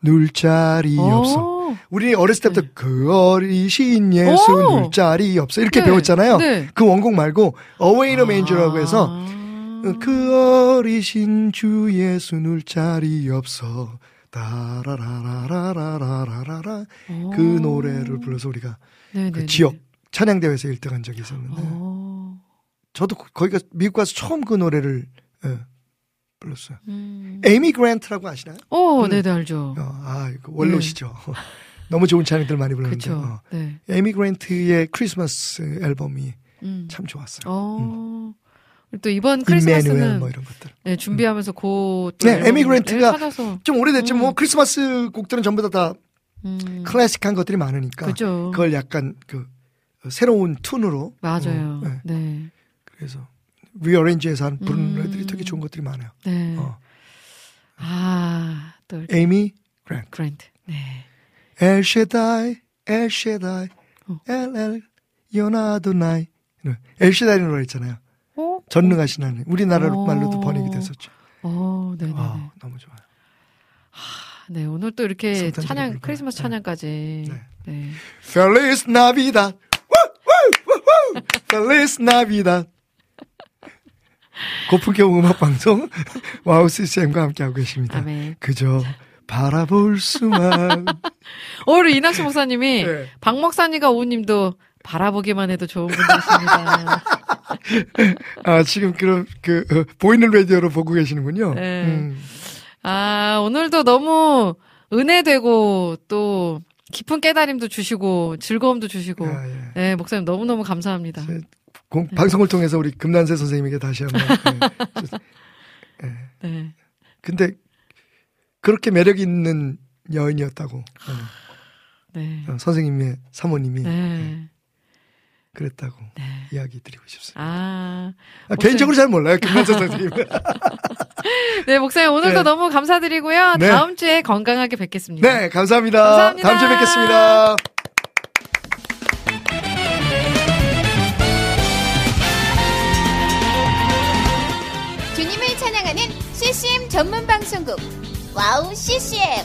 눌 자리 없어. 우리 어렸을 때부터 네. 그 어리신 예수 눌 자리 없어 이렇게 네. 배웠잖아요. 네. 그 원곡 말고 Away in a Manger라고 해서 아~ 그 어리신 주 예수 눌 자리 없어 다라라라라라라라라 그 노래를 불러서 우리가 네, 그 네, 지역 네. 찬양대회에서 일 등한 적이 있었는데 저도 거기 가서 미국 가서 처음 그 노래를 예. 불렀어요. 음. 에이미 그랜트라고 아시나요? 오, 음. 네네 알죠. 어, 아, 이거 원로시죠. 네. 너무 좋은 찬양들 많이 불렀는데. 어. 네. 에이미 그랜트의 크리스마스 앨범이 음. 참 좋았어요. 음. 또 이번 크리스마스는 뭐 이런 것들. 네, 준비하면서 음. 그 네, 에이미 그랜트가 찾아서. 좀 오래됐지만 음. 뭐 크리스마스 곡들은 전부 다, 다 음. 클래식한 것들이 많으니까. 그죠. 그걸 약간 그 새로운 튠으로. 맞아요. 음. 네. 네. 그래서. 리어레인지에서 한 부르는 노래들이 음. 되게 좋은 것들이 많아요. 네. 어. 아, 또 에이미 그랜트. 그랜트. 네. El Shaddai, El Shaddai, 어. El El Yonadunai. El Shaddai라는 노래 있잖아요. 어? 전능하신 하나님. 우리나라 어. 말로도 번역이 됐었죠. 어, 네, 네. 어, 너무 좋아요. 하, 네, 오늘 또 이렇게 찬양, 크리스마스 찬양까지. 네. 네. 네. Feliz Navidad. Feliz Navidad. 고품격 음악방송 와우씨씨엠과 함께하고 계십니다. 아멘. 그저 바라볼 수만. 오늘 이낙수 목사님이 네. 박 목사님과 오우님도 바라보기만 해도 좋은 분이십니다. 아, 지금 그럼 그 어, 보이는 라디오로 보고 계시는군요. 네. 음. 아 오늘도 너무 은혜되고 또 깊은 깨달음도 주시고 즐거움도 주시고 아, 예. 네, 목사님 너무너무 감사합니다. 제... 공, 네. 방송을 통해서 우리 금난새 선생님에게 다시 한번. 네. 네. 네. 근데 그렇게 매력 있는 여인이었다고. 네. 어, 선생님의 사모님이 네. 네. 그랬다고 네. 이야기 드리고 싶습니다. 아, 아, 개인적으로 잘 몰라요, 금난새 선생님. 네, 목사님 오늘도 네. 너무 감사드리고요. 네. 다음 주에 건강하게 뵙겠습니다. 네, 감사합니다. 감사합니다. 다음 주에 뵙겠습니다. 씨씨엠 전문 방송국 와우 씨씨엠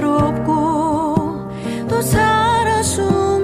새롭고 또 살아 숨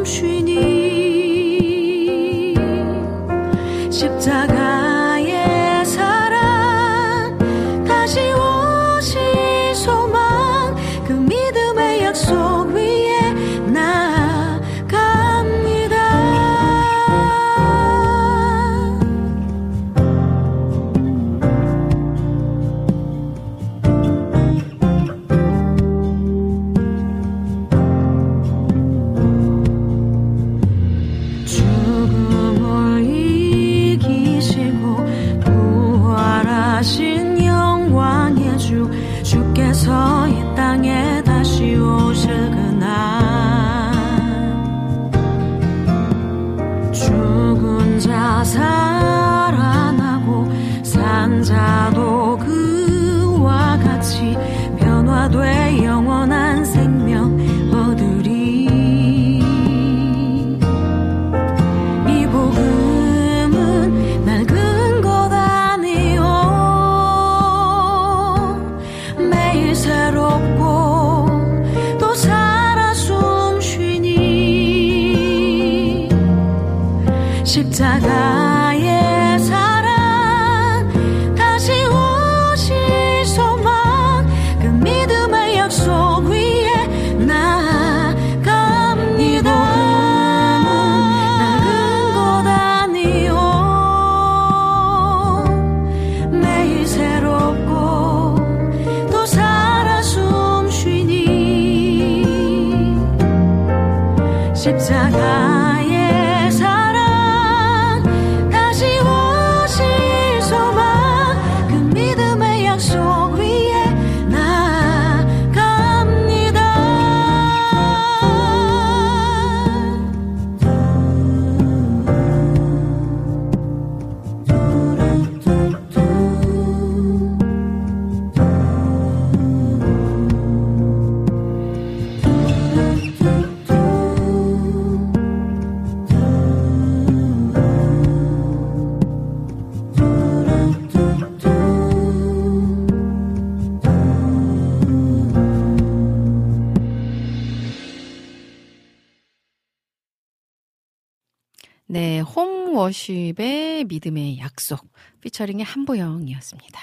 네, 홈워십의 믿음의 약속 피처링의 한보영이었습니다.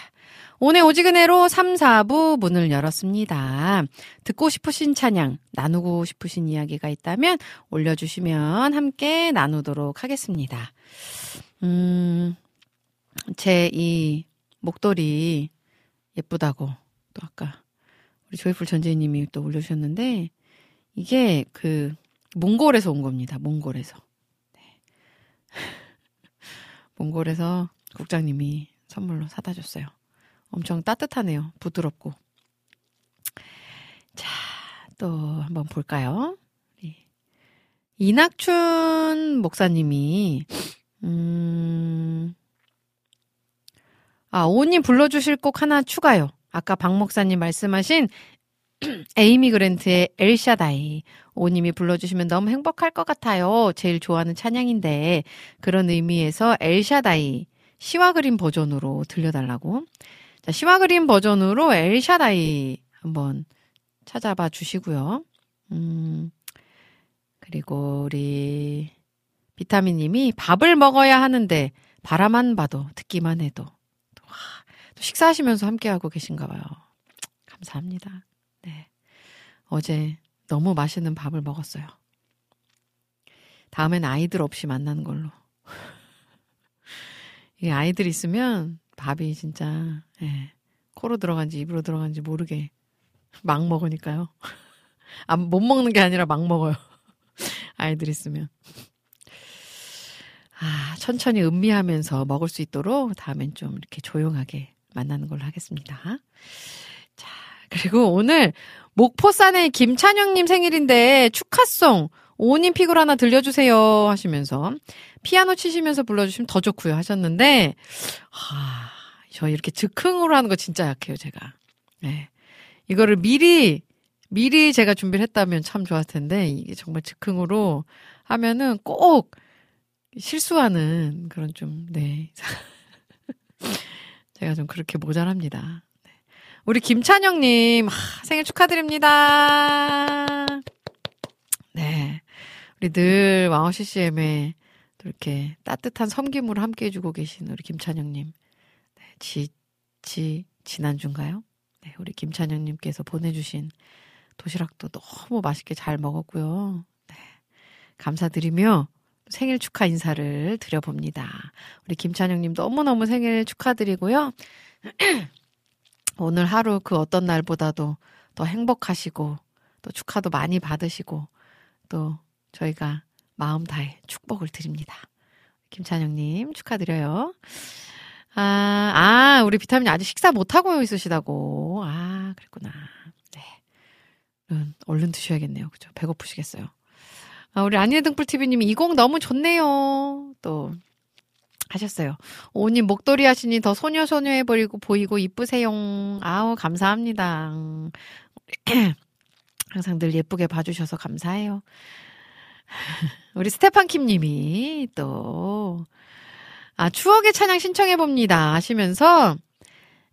오늘 오직은혜로 삼, 사부 문을 열었습니다. 듣고 싶으신 찬양, 나누고 싶으신 이야기가 있다면 올려주시면 함께 나누도록 하겠습니다. 음, 제 이 목도리 예쁘다고 또 아까 우리 조이풀 전재희님이 또 올려주셨는데, 이게 그 몽골에서 온 겁니다. 몽골에서. 네. 몽골에서 국장님이 선물로 사다 줬어요. 엄청 따뜻하네요. 부드럽고. 자, 또 한번 볼까요? 이낙춘 목사님이 음... 아, 오님 불러주실 곡 하나 추가요. 아까 박 목사님 말씀하신 에이미 그랜트의 엘샤다이, 오님이 불러주시면 너무 행복할 것 같아요. 제일 좋아하는 찬양인데, 그런 의미에서 엘샤다이 시와 그린 버전으로 들려달라고. 자, 시와 그린 버전으로 엘샤다이 한번 찾아봐 주시고요. 음, 그리고 우리 비타민님이 밥을 먹어야 하는데 바라만 봐도 듣기만 해도 또, 와, 또 식사하시면서 함께하고 계신가 봐요. 감사합니다. 네, 어제 너무 맛있는 밥을 먹었어요. 다음엔 아이들 없이 만나는 걸로. 이 아이들 있으면 밥이 진짜, 예, 코로 들어간지 입으로 들어간지 모르게 막 먹으니까요. 아, 못 먹는 게 아니라 막 먹어요. 아이들 있으면. 아, 천천히 음미하면서 먹을 수 있도록 다음엔 좀 이렇게 조용하게 만나는 걸로 하겠습니다. 자, 그리고 오늘 목포산의 김찬영님 생일인데 축하송 오님 픽으로 하나 들려주세요 하시면서, 피아노 치시면서 불러주시면 더 좋고요 하셨는데, 아, 저 이렇게 즉흥으로 하는 거 진짜 약해요, 제가. 네. 이거를 미리, 미리 제가 준비를 했다면 참 좋았을 텐데, 이게 정말 즉흥으로 하면은 꼭 실수하는 그런 좀, 네. 제가 좀 그렇게 모자랍니다. 네. 우리 김찬영님, 아, 생일 축하드립니다. 네. 우리 늘 와우씨씨엠에 또 이렇게 따뜻한 섬김으로 함께 해주고 계신 우리 김찬영님. 네, 지, 지, 지난주인가요? 네, 우리 김찬영님께서 보내주신 도시락도 너무 맛있게 잘 먹었고요. 네. 감사드리며 생일 축하 인사를 드려봅니다. 우리 김찬영님 너무너무 생일 축하드리고요. 오늘 하루 그 어떤 날보다도 더 행복하시고, 또 축하도 많이 받으시고, 또 저희가 마음 다해 축복을 드립니다. 김찬영님 축하드려요. 아, 아, 우리 비타민이 아직 식사 못하고 있으시다고. 아, 그랬구나. 네. 음, 얼른 드셔야겠네요. 그죠? 배고프시겠어요. 아, 우리 안희의 등불티비님이 이 곡 너무 좋네요. 또 하셨어요. 오님 목도리 하시니 더 소녀소녀해 보이고 보이고 이쁘세요. 아우, 감사합니다. 항상 늘 예쁘게 봐주셔서 감사해요. 우리 스테판킴님이 또, 아, 추억의 찬양 신청해봅니다 하시면서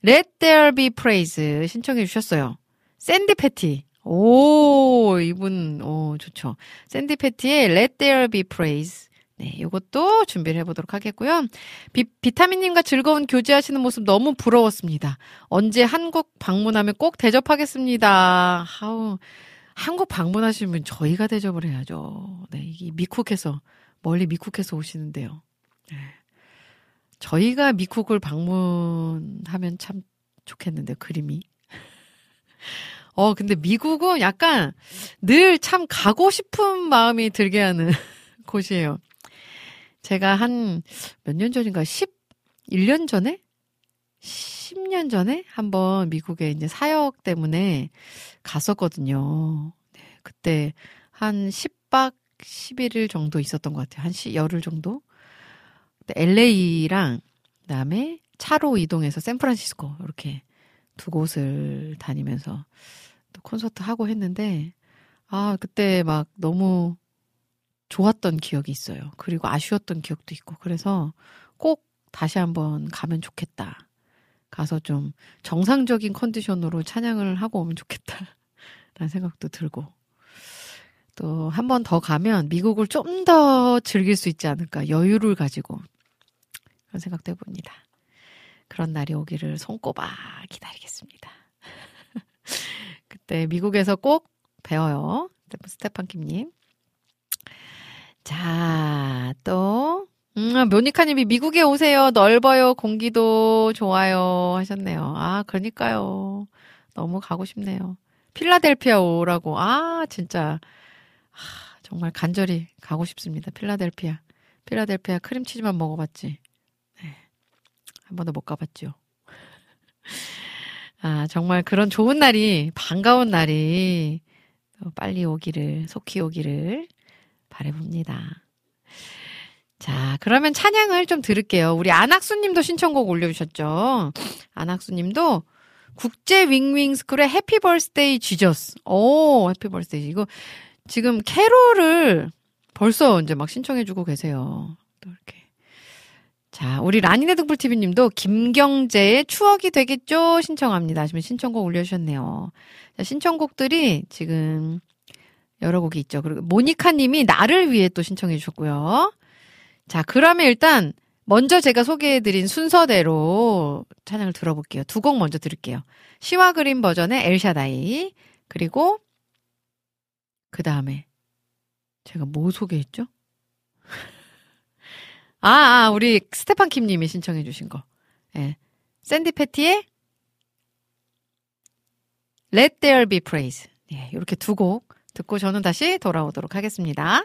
Let There Be Praise 신청해 주셨어요. 샌디 패티. 오, 이분, 오, 좋죠. 샌디 패티의 Let There Be Praise. 네, 요것도 준비를 해보도록 하겠고요. 비, 비타민님과 즐거운 교제하시는 모습 너무 부러웠습니다. 언제 한국 방문하면 꼭 대접하겠습니다. 아우, 한국 방문하시면 저희가 대접을 해야죠. 네, 이게 미국에서, 멀리 미국에서 오시는데요. 네. 저희가 미국을 방문하면 참 좋겠는데, 그림이. 어, 근데 미국은 약간 늘 참 가고 싶은 마음이 들게 하는 곳이에요. 제가 한 몇 년 전인가, 십일 년 전에? 십 년 전에 한번 미국에 이제 사역 때문에 갔었거든요. 네, 그때 한 십박 십일일 정도 있었던 것 같아요. 한 시, 열흘 정도? 엘에이랑 그다음에 차로 이동해서 샌프란시스코 이렇게 두 곳을 다니면서 또 콘서트 하고 했는데, 아, 그때 막 너무 좋았던 기억이 있어요. 그리고 아쉬웠던 기억도 있고. 그래서 꼭 다시 한번 가면 좋겠다. 가서 좀 정상적인 컨디션으로 찬양을 하고 오면 좋겠다 라는 생각도 들고, 또 한 번 더 가면 미국을 좀 더 즐길 수 있지 않을까, 여유를 가지고, 그런 생각도 해봅니다. 그런 날이 오기를 손꼽아 기다리겠습니다. 그때 미국에서 꼭 배워요. 스테판 킴님. 자, 또 음, 모니카님이 미국에 오세요. 넓어요. 공기도 좋아요 하셨네요. 아, 그러니까요. 너무 가고 싶네요. 필라델피아 오라고. 아, 진짜. 아, 정말 간절히 가고 싶습니다. 필라델피아. 필라델피아 크림치즈만 먹어봤지. 네. 한 번도 못 가봤죠. 아, 정말 그런 좋은 날이, 반가운 날이 빨리 오기를, 속히 오기를 바라봅니다. 자, 그러면 찬양을 좀 들을게요. 우리 안학수님도 신청곡 올려주셨죠. 안학수님도 국제 윙윙스쿨의 해피 벌스데이 지저스. 오, 해피 벌스데이. 이거 지금 캐롤을 벌써 이제 막 신청해주고 계세요. 또 이렇게. 자, 우리 라니네 등불티비님도 김경재의 추억이 되겠죠? 신청합니다. 지금 신청곡 올려주셨네요. 자, 신청곡들이 지금 여러 곡이 있죠. 그리고 모니카님이 나를 위해 또 신청해주셨고요. 자, 그러면 일단 먼저 제가 소개해드린 순서대로 찬양을 들어볼게요. 두 곡 먼저 들을게요. 시와 그린 버전의 엘샤다이, 그리고 그 다음에 제가 뭐 소개했죠? 아, 아, 우리 스테판 킴님이 신청해 주신 거. 예. 샌디 패티의 Let There Be Praise. 예, 이렇게 두 곡 듣고 저는 다시 돌아오도록 하겠습니다.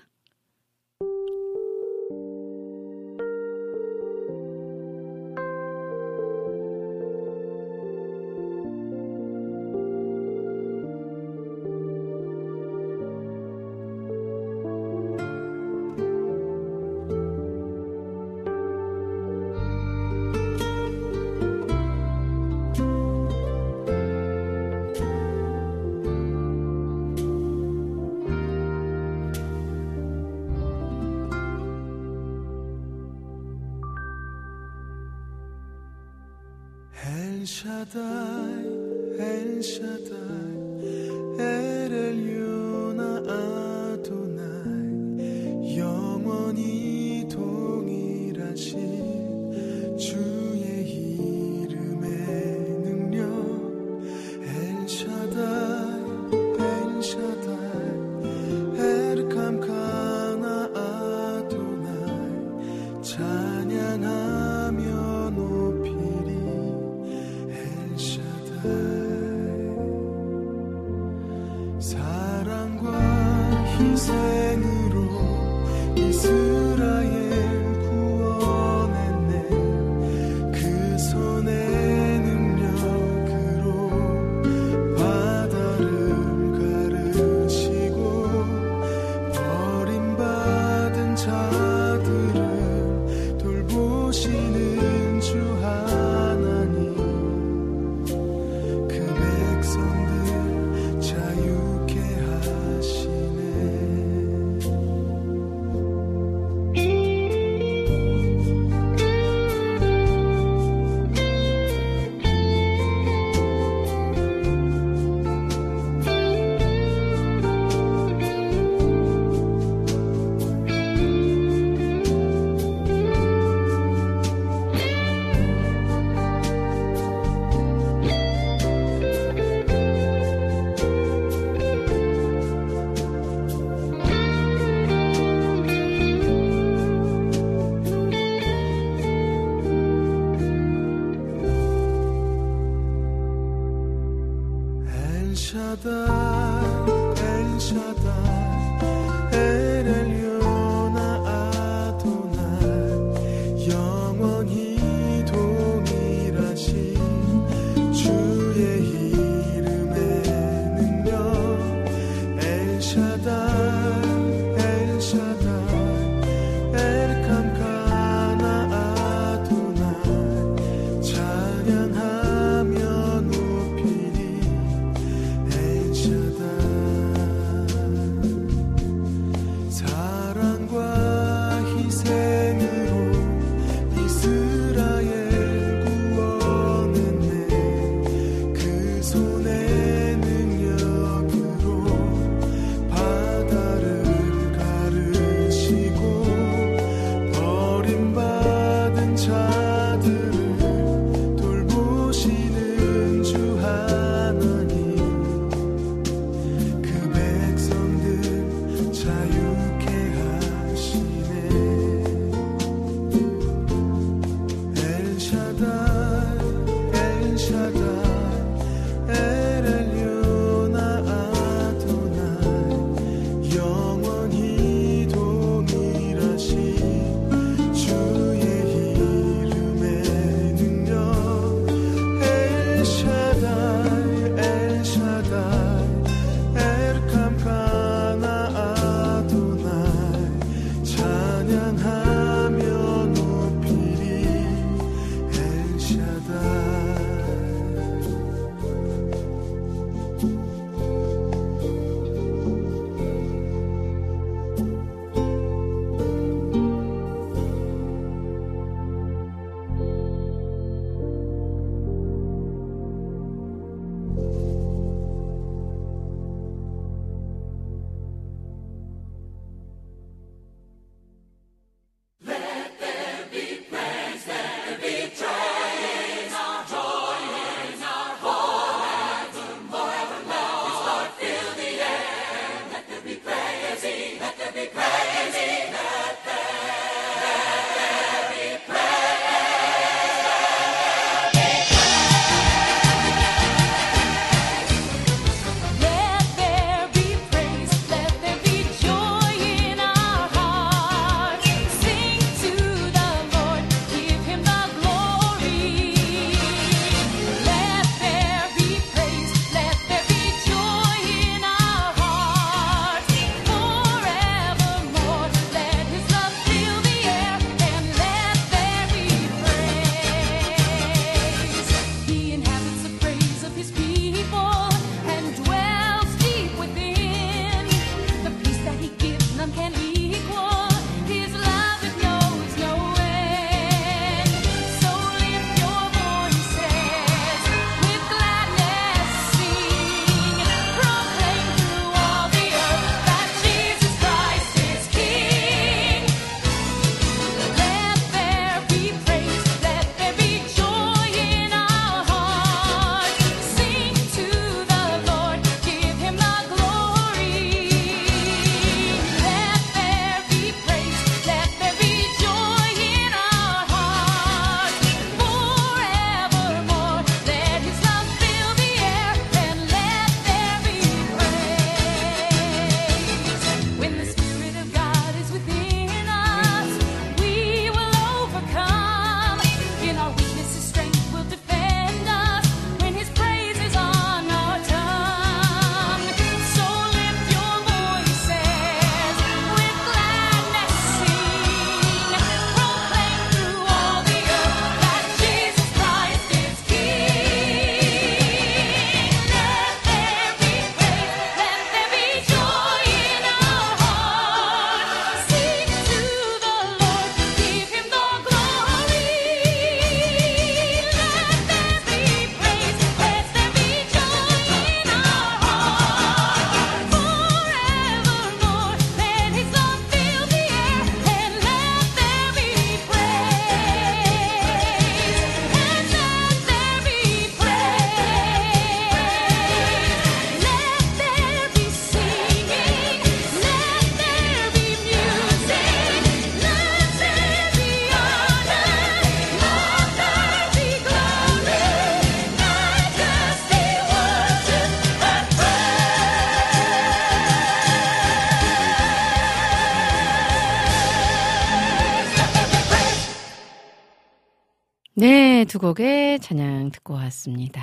네, 두 곡의 찬양 듣고 왔습니다.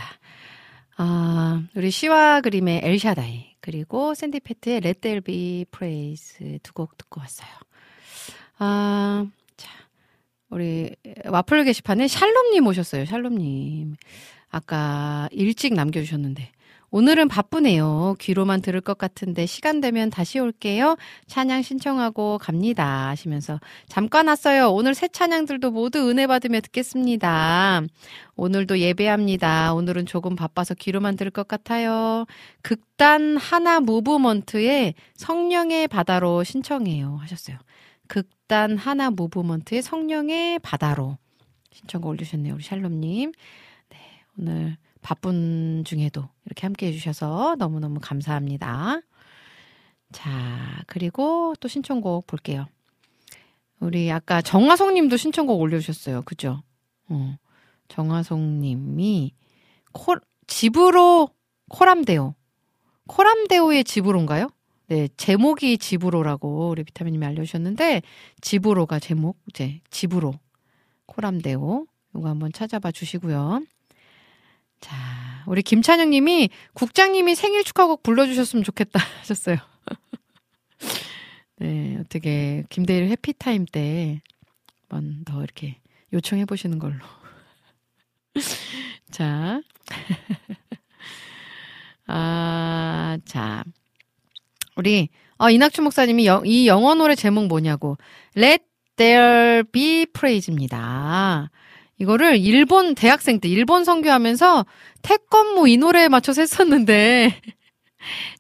아, 우리 시와 그림의 엘샤다이 그리고 샌디 패트의 Let There Be Praise 두 곡 듣고 왔어요. 아, 자, 우리 와플 게시판에 샬롬님 오셨어요. 샬롬님 아까 일찍 남겨주셨는데 오늘은 바쁘네요. 귀로만 들을 것 같은데 시간 되면 다시 올게요. 찬양 신청하고 갑니다 하시면서 잠깐 왔어요. 오늘 새 찬양들도 모두 은혜 받으며 듣겠습니다. 오늘도 예배합니다. 오늘은 조금 바빠서 귀로만 들을 것 같아요. 극단 하나 무브먼트의 성령의 바다로 신청해요 하셨어요. 극단 하나 무브먼트의 성령의 바다로 신청곡 올려주셨네요. 우리 샬롬님. 네, 오늘 바쁜 중에도 이렇게 함께 해주셔서 너무너무 감사합니다. 자, 그리고 또 신청곡 볼게요. 우리 아까 정화송님도 신청곡 올려주셨어요. 그죠? 어, 정화송님이 코, 집으로 코람데오. 코람데오의 집으로인가요? 네, 제목이 집으로라고 우리 비타민님이 알려주셨는데 집으로가 제목, 이제 집으로. 코람데오. 이거 한번 찾아봐 주시고요. 자, 우리 김찬영 님이 국장님이 생일 축하곡 불러주셨으면 좋겠다 하셨어요. 네, 어떻게 김대일 해피타임 때 한번 더 이렇게 요청해 보시는 걸로. 자, 아, 자, 우리 어, 이낙춘 목사님이 여, 이 영어 노래 제목 뭐냐고 Let There Be Praise입니다. 이거를 일본 대학생 때 일본 선교하면서 태권무 이 노래에 맞춰서 했었는데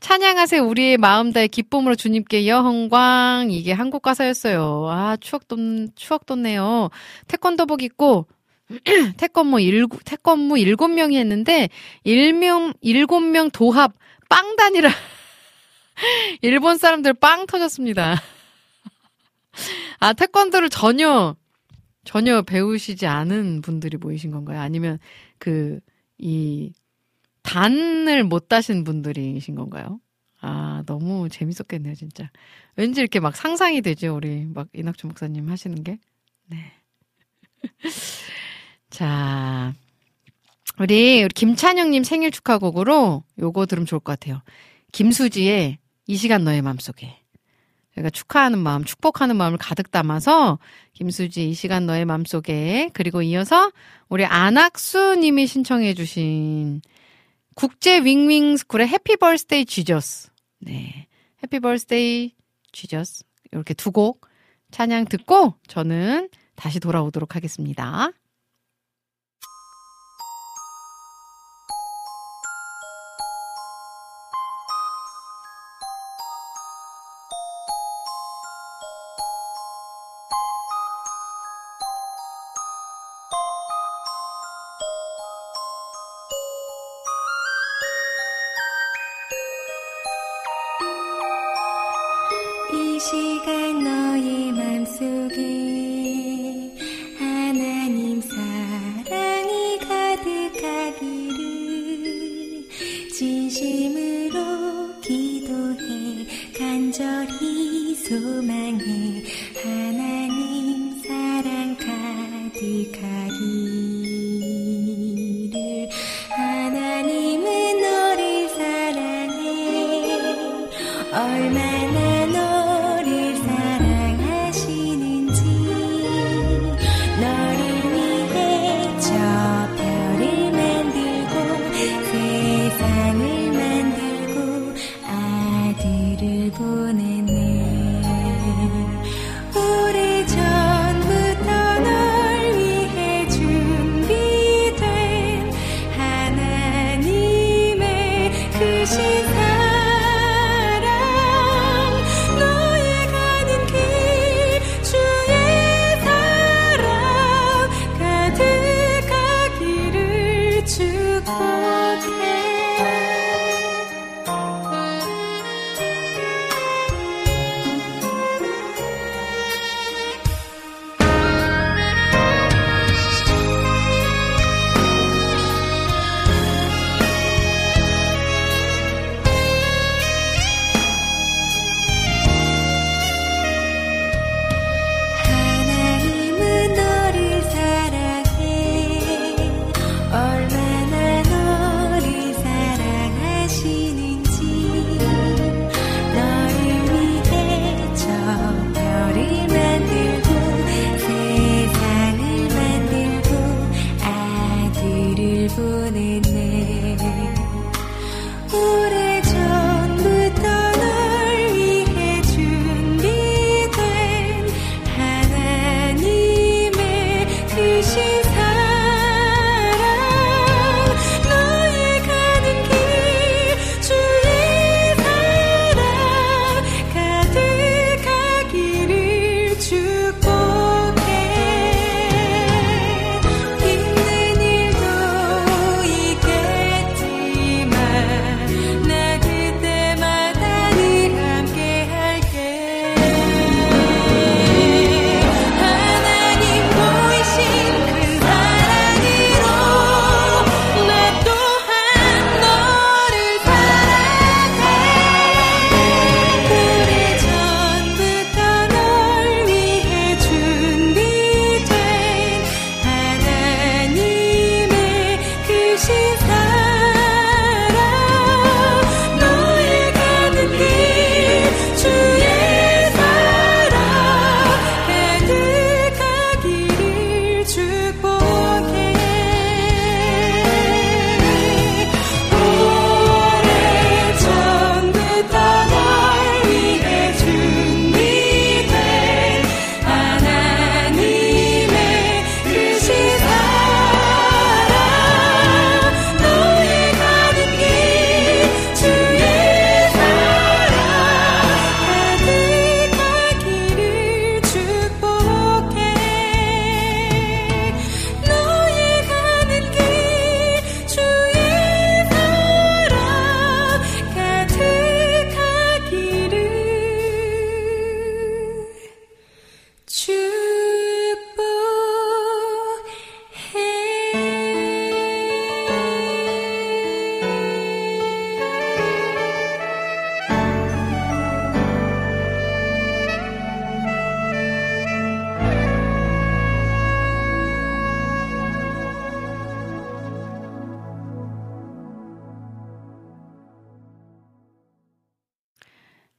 찬양하세 우리의 마음 다해 기쁨으로 주님께 영광 이게 한국 가사였어요. 아 추억 돋 추억 돋네요. 태권도복 입고 태권무 일 태권무 일곱 명이 했는데 일명 일곱 명 도합 빵단이라 일본 사람들 빵 터졌습니다. 아 태권도를 전혀 전혀 배우시지 않은 분들이 모이신 건가요? 아니면 그, 이, 단을 못 따신 분들이신 건가요? 아, 너무 재밌었겠네요, 진짜. 왠지 이렇게 막 상상이 되죠, 우리 막 이낙준 목사님 하시는 게. 네. 자, 우리, 우리 김찬영님 생일 축하곡으로 요거 들으면 좋을 것 같아요. 김수지의 이 시간 너의 맘속에. 그러니까 축하하는 마음, 축복하는 마음을 가득 담아서 김수지 이 시간 너의 맘속에 그리고 이어서 우리 안학수 님이 신청해 주신 국제 윙윙 스쿨의 해피 벌스데이 지저스 네, 해피 벌스데이 지저스 이렇게 두 곡 찬양 듣고 저는 다시 돌아오도록 하겠습니다.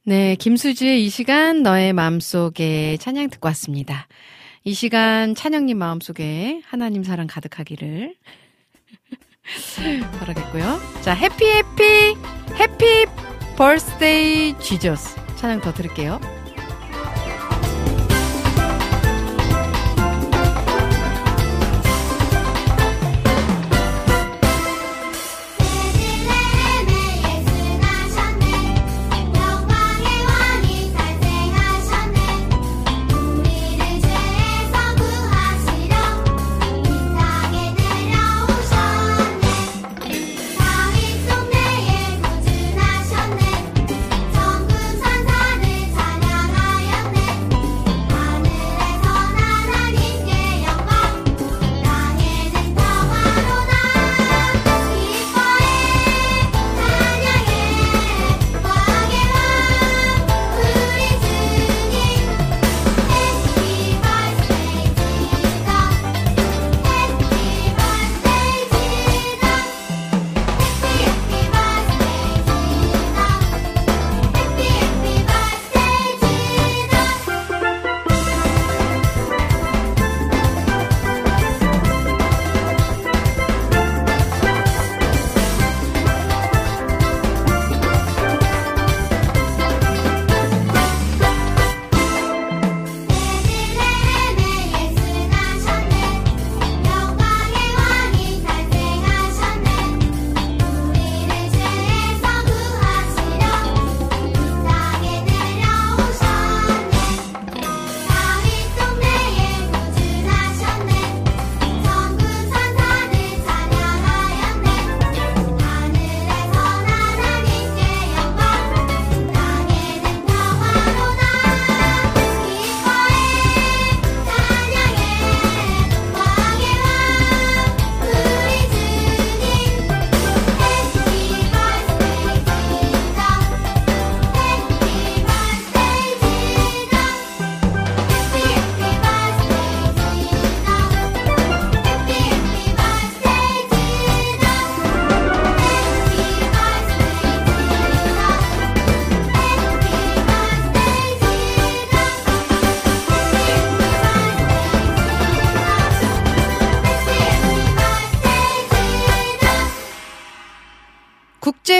네, 김수지의 이 시간 너의 마음속에 찬양 듣고 왔습니다. 이 시간 찬양님 마음속에 하나님 사랑 가득하기를 바라겠고요. 자, 해피 해피 해피 버스데이 지저스 찬양 더 들을게요.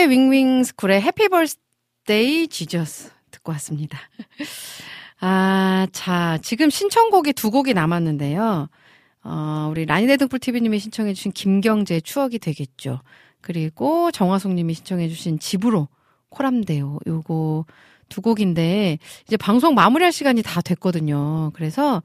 윙윙스쿨의 해피 버스데이 지저스 듣고 왔습니다. 아, 자, 지금 신청곡이 두 곡이 남았는데요. 어, 우리 라니네 등불티비님이 신청해주신 김경재의 추억이 되겠죠. 그리고 정화송님이 신청해주신 집으로 코람데오, 요거 두 곡인데 이제 방송 마무리할 시간이 다 됐거든요. 그래서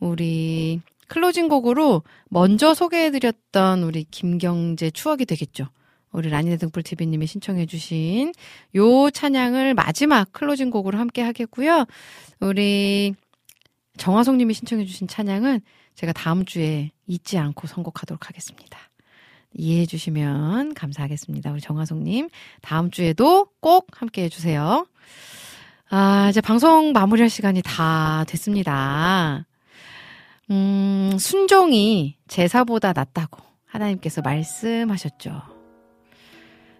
우리 클로징 곡으로 먼저 소개해드렸던 우리 김경재 추억이 되겠죠. 우리 라니네 등불티비님이 신청해 주신 요 찬양을 마지막 클로징 곡으로 함께 하겠고요. 우리 정화송님이 신청해 주신 찬양은 제가 다음 주에 잊지 않고 선곡하도록 하겠습니다. 이해해 주시면 감사하겠습니다. 우리 정화송님 다음 주에도 꼭 함께 해주세요. 아, 이제 방송 마무리할 시간이 다 됐습니다. 음, 순종이 제사보다 낫다고 하나님께서 말씀하셨죠.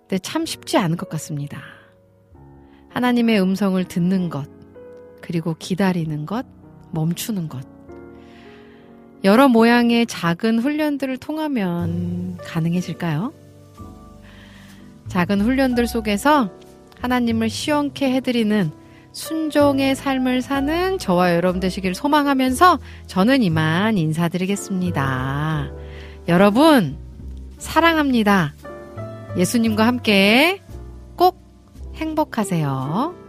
근데 참 쉽지 않은 것 같습니다. 하나님의 음성을 듣는 것, 그리고 기다리는 것, 멈추는 것. 여러 모양의 작은 훈련들을 통하면 가능해질까요? 작은 훈련들 속에서 하나님을 시원케 해드리는 순종의 삶을 사는 저와 여러분 되시길 소망하면서 저는 이만 인사드리겠습니다. 여러분, 사랑합니다. 예수님과 함께 꼭 행복하세요.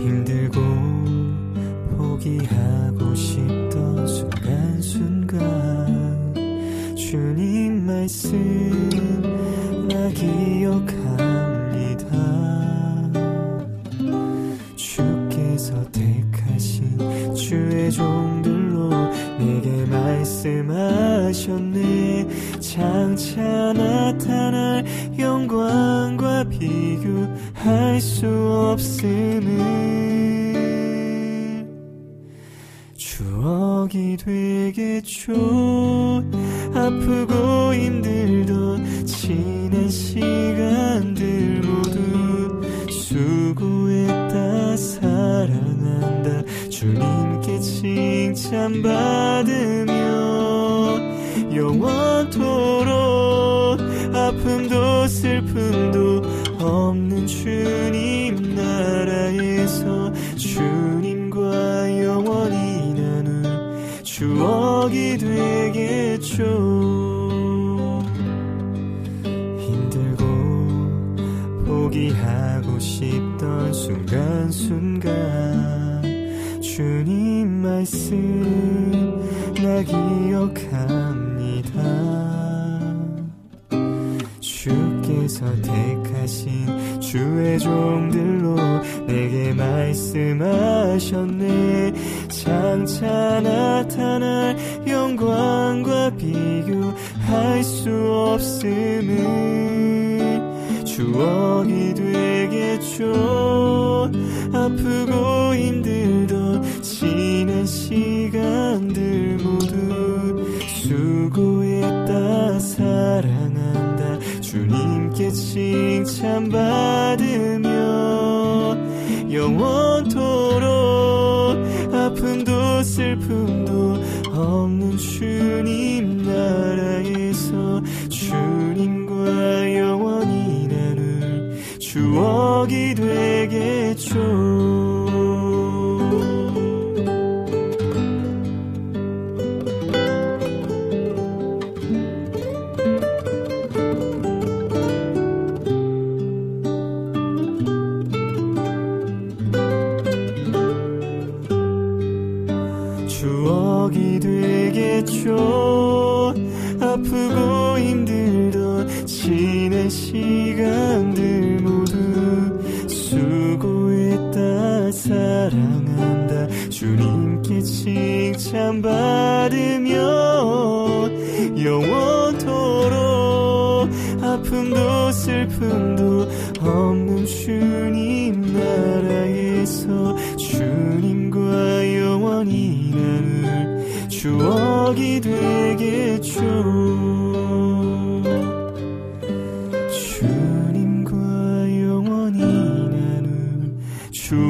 힘들고 포기한 모습 나 기억합니다. 주께서 택하신 주의 종들로 내게 말씀하셨네. 장차 나타날 영광과 비교할 수 없음을 추억이 되겠죠. 아프고 힘들던 지난 시간들 모두 수고했다 사랑한다 주님께 칭찬받으며 영원토록 아픔도 슬픔도 없는 주님 나라에서 주님과 영원히 나눌 추억이 되겠죠. 포기하고 싶던 순간순간 주님 말씀 나 기억합니다. 주께서 택하신 주의 종들로 내게 말씀하셨네. 장차 나타날 영광과 비교할 수 없음을 추억이 되겠죠. 아프고 힘들던 지난 시간들 모두 수고했다 사랑한다 주님께 칭찬받으며 영원토록 아픔도 슬픔도 없는 주님 나라에서 주님과 영원히 추억이 되겠죠. 추억이 되겠죠. 아프고 힘들던 지난 시간들 수고했다 사랑한다 주님께 칭찬받으며 영원토록 아픔도 슬픔도 없는 주님 나라에서 주님과 영원히 나눌 추억이 되겠죠.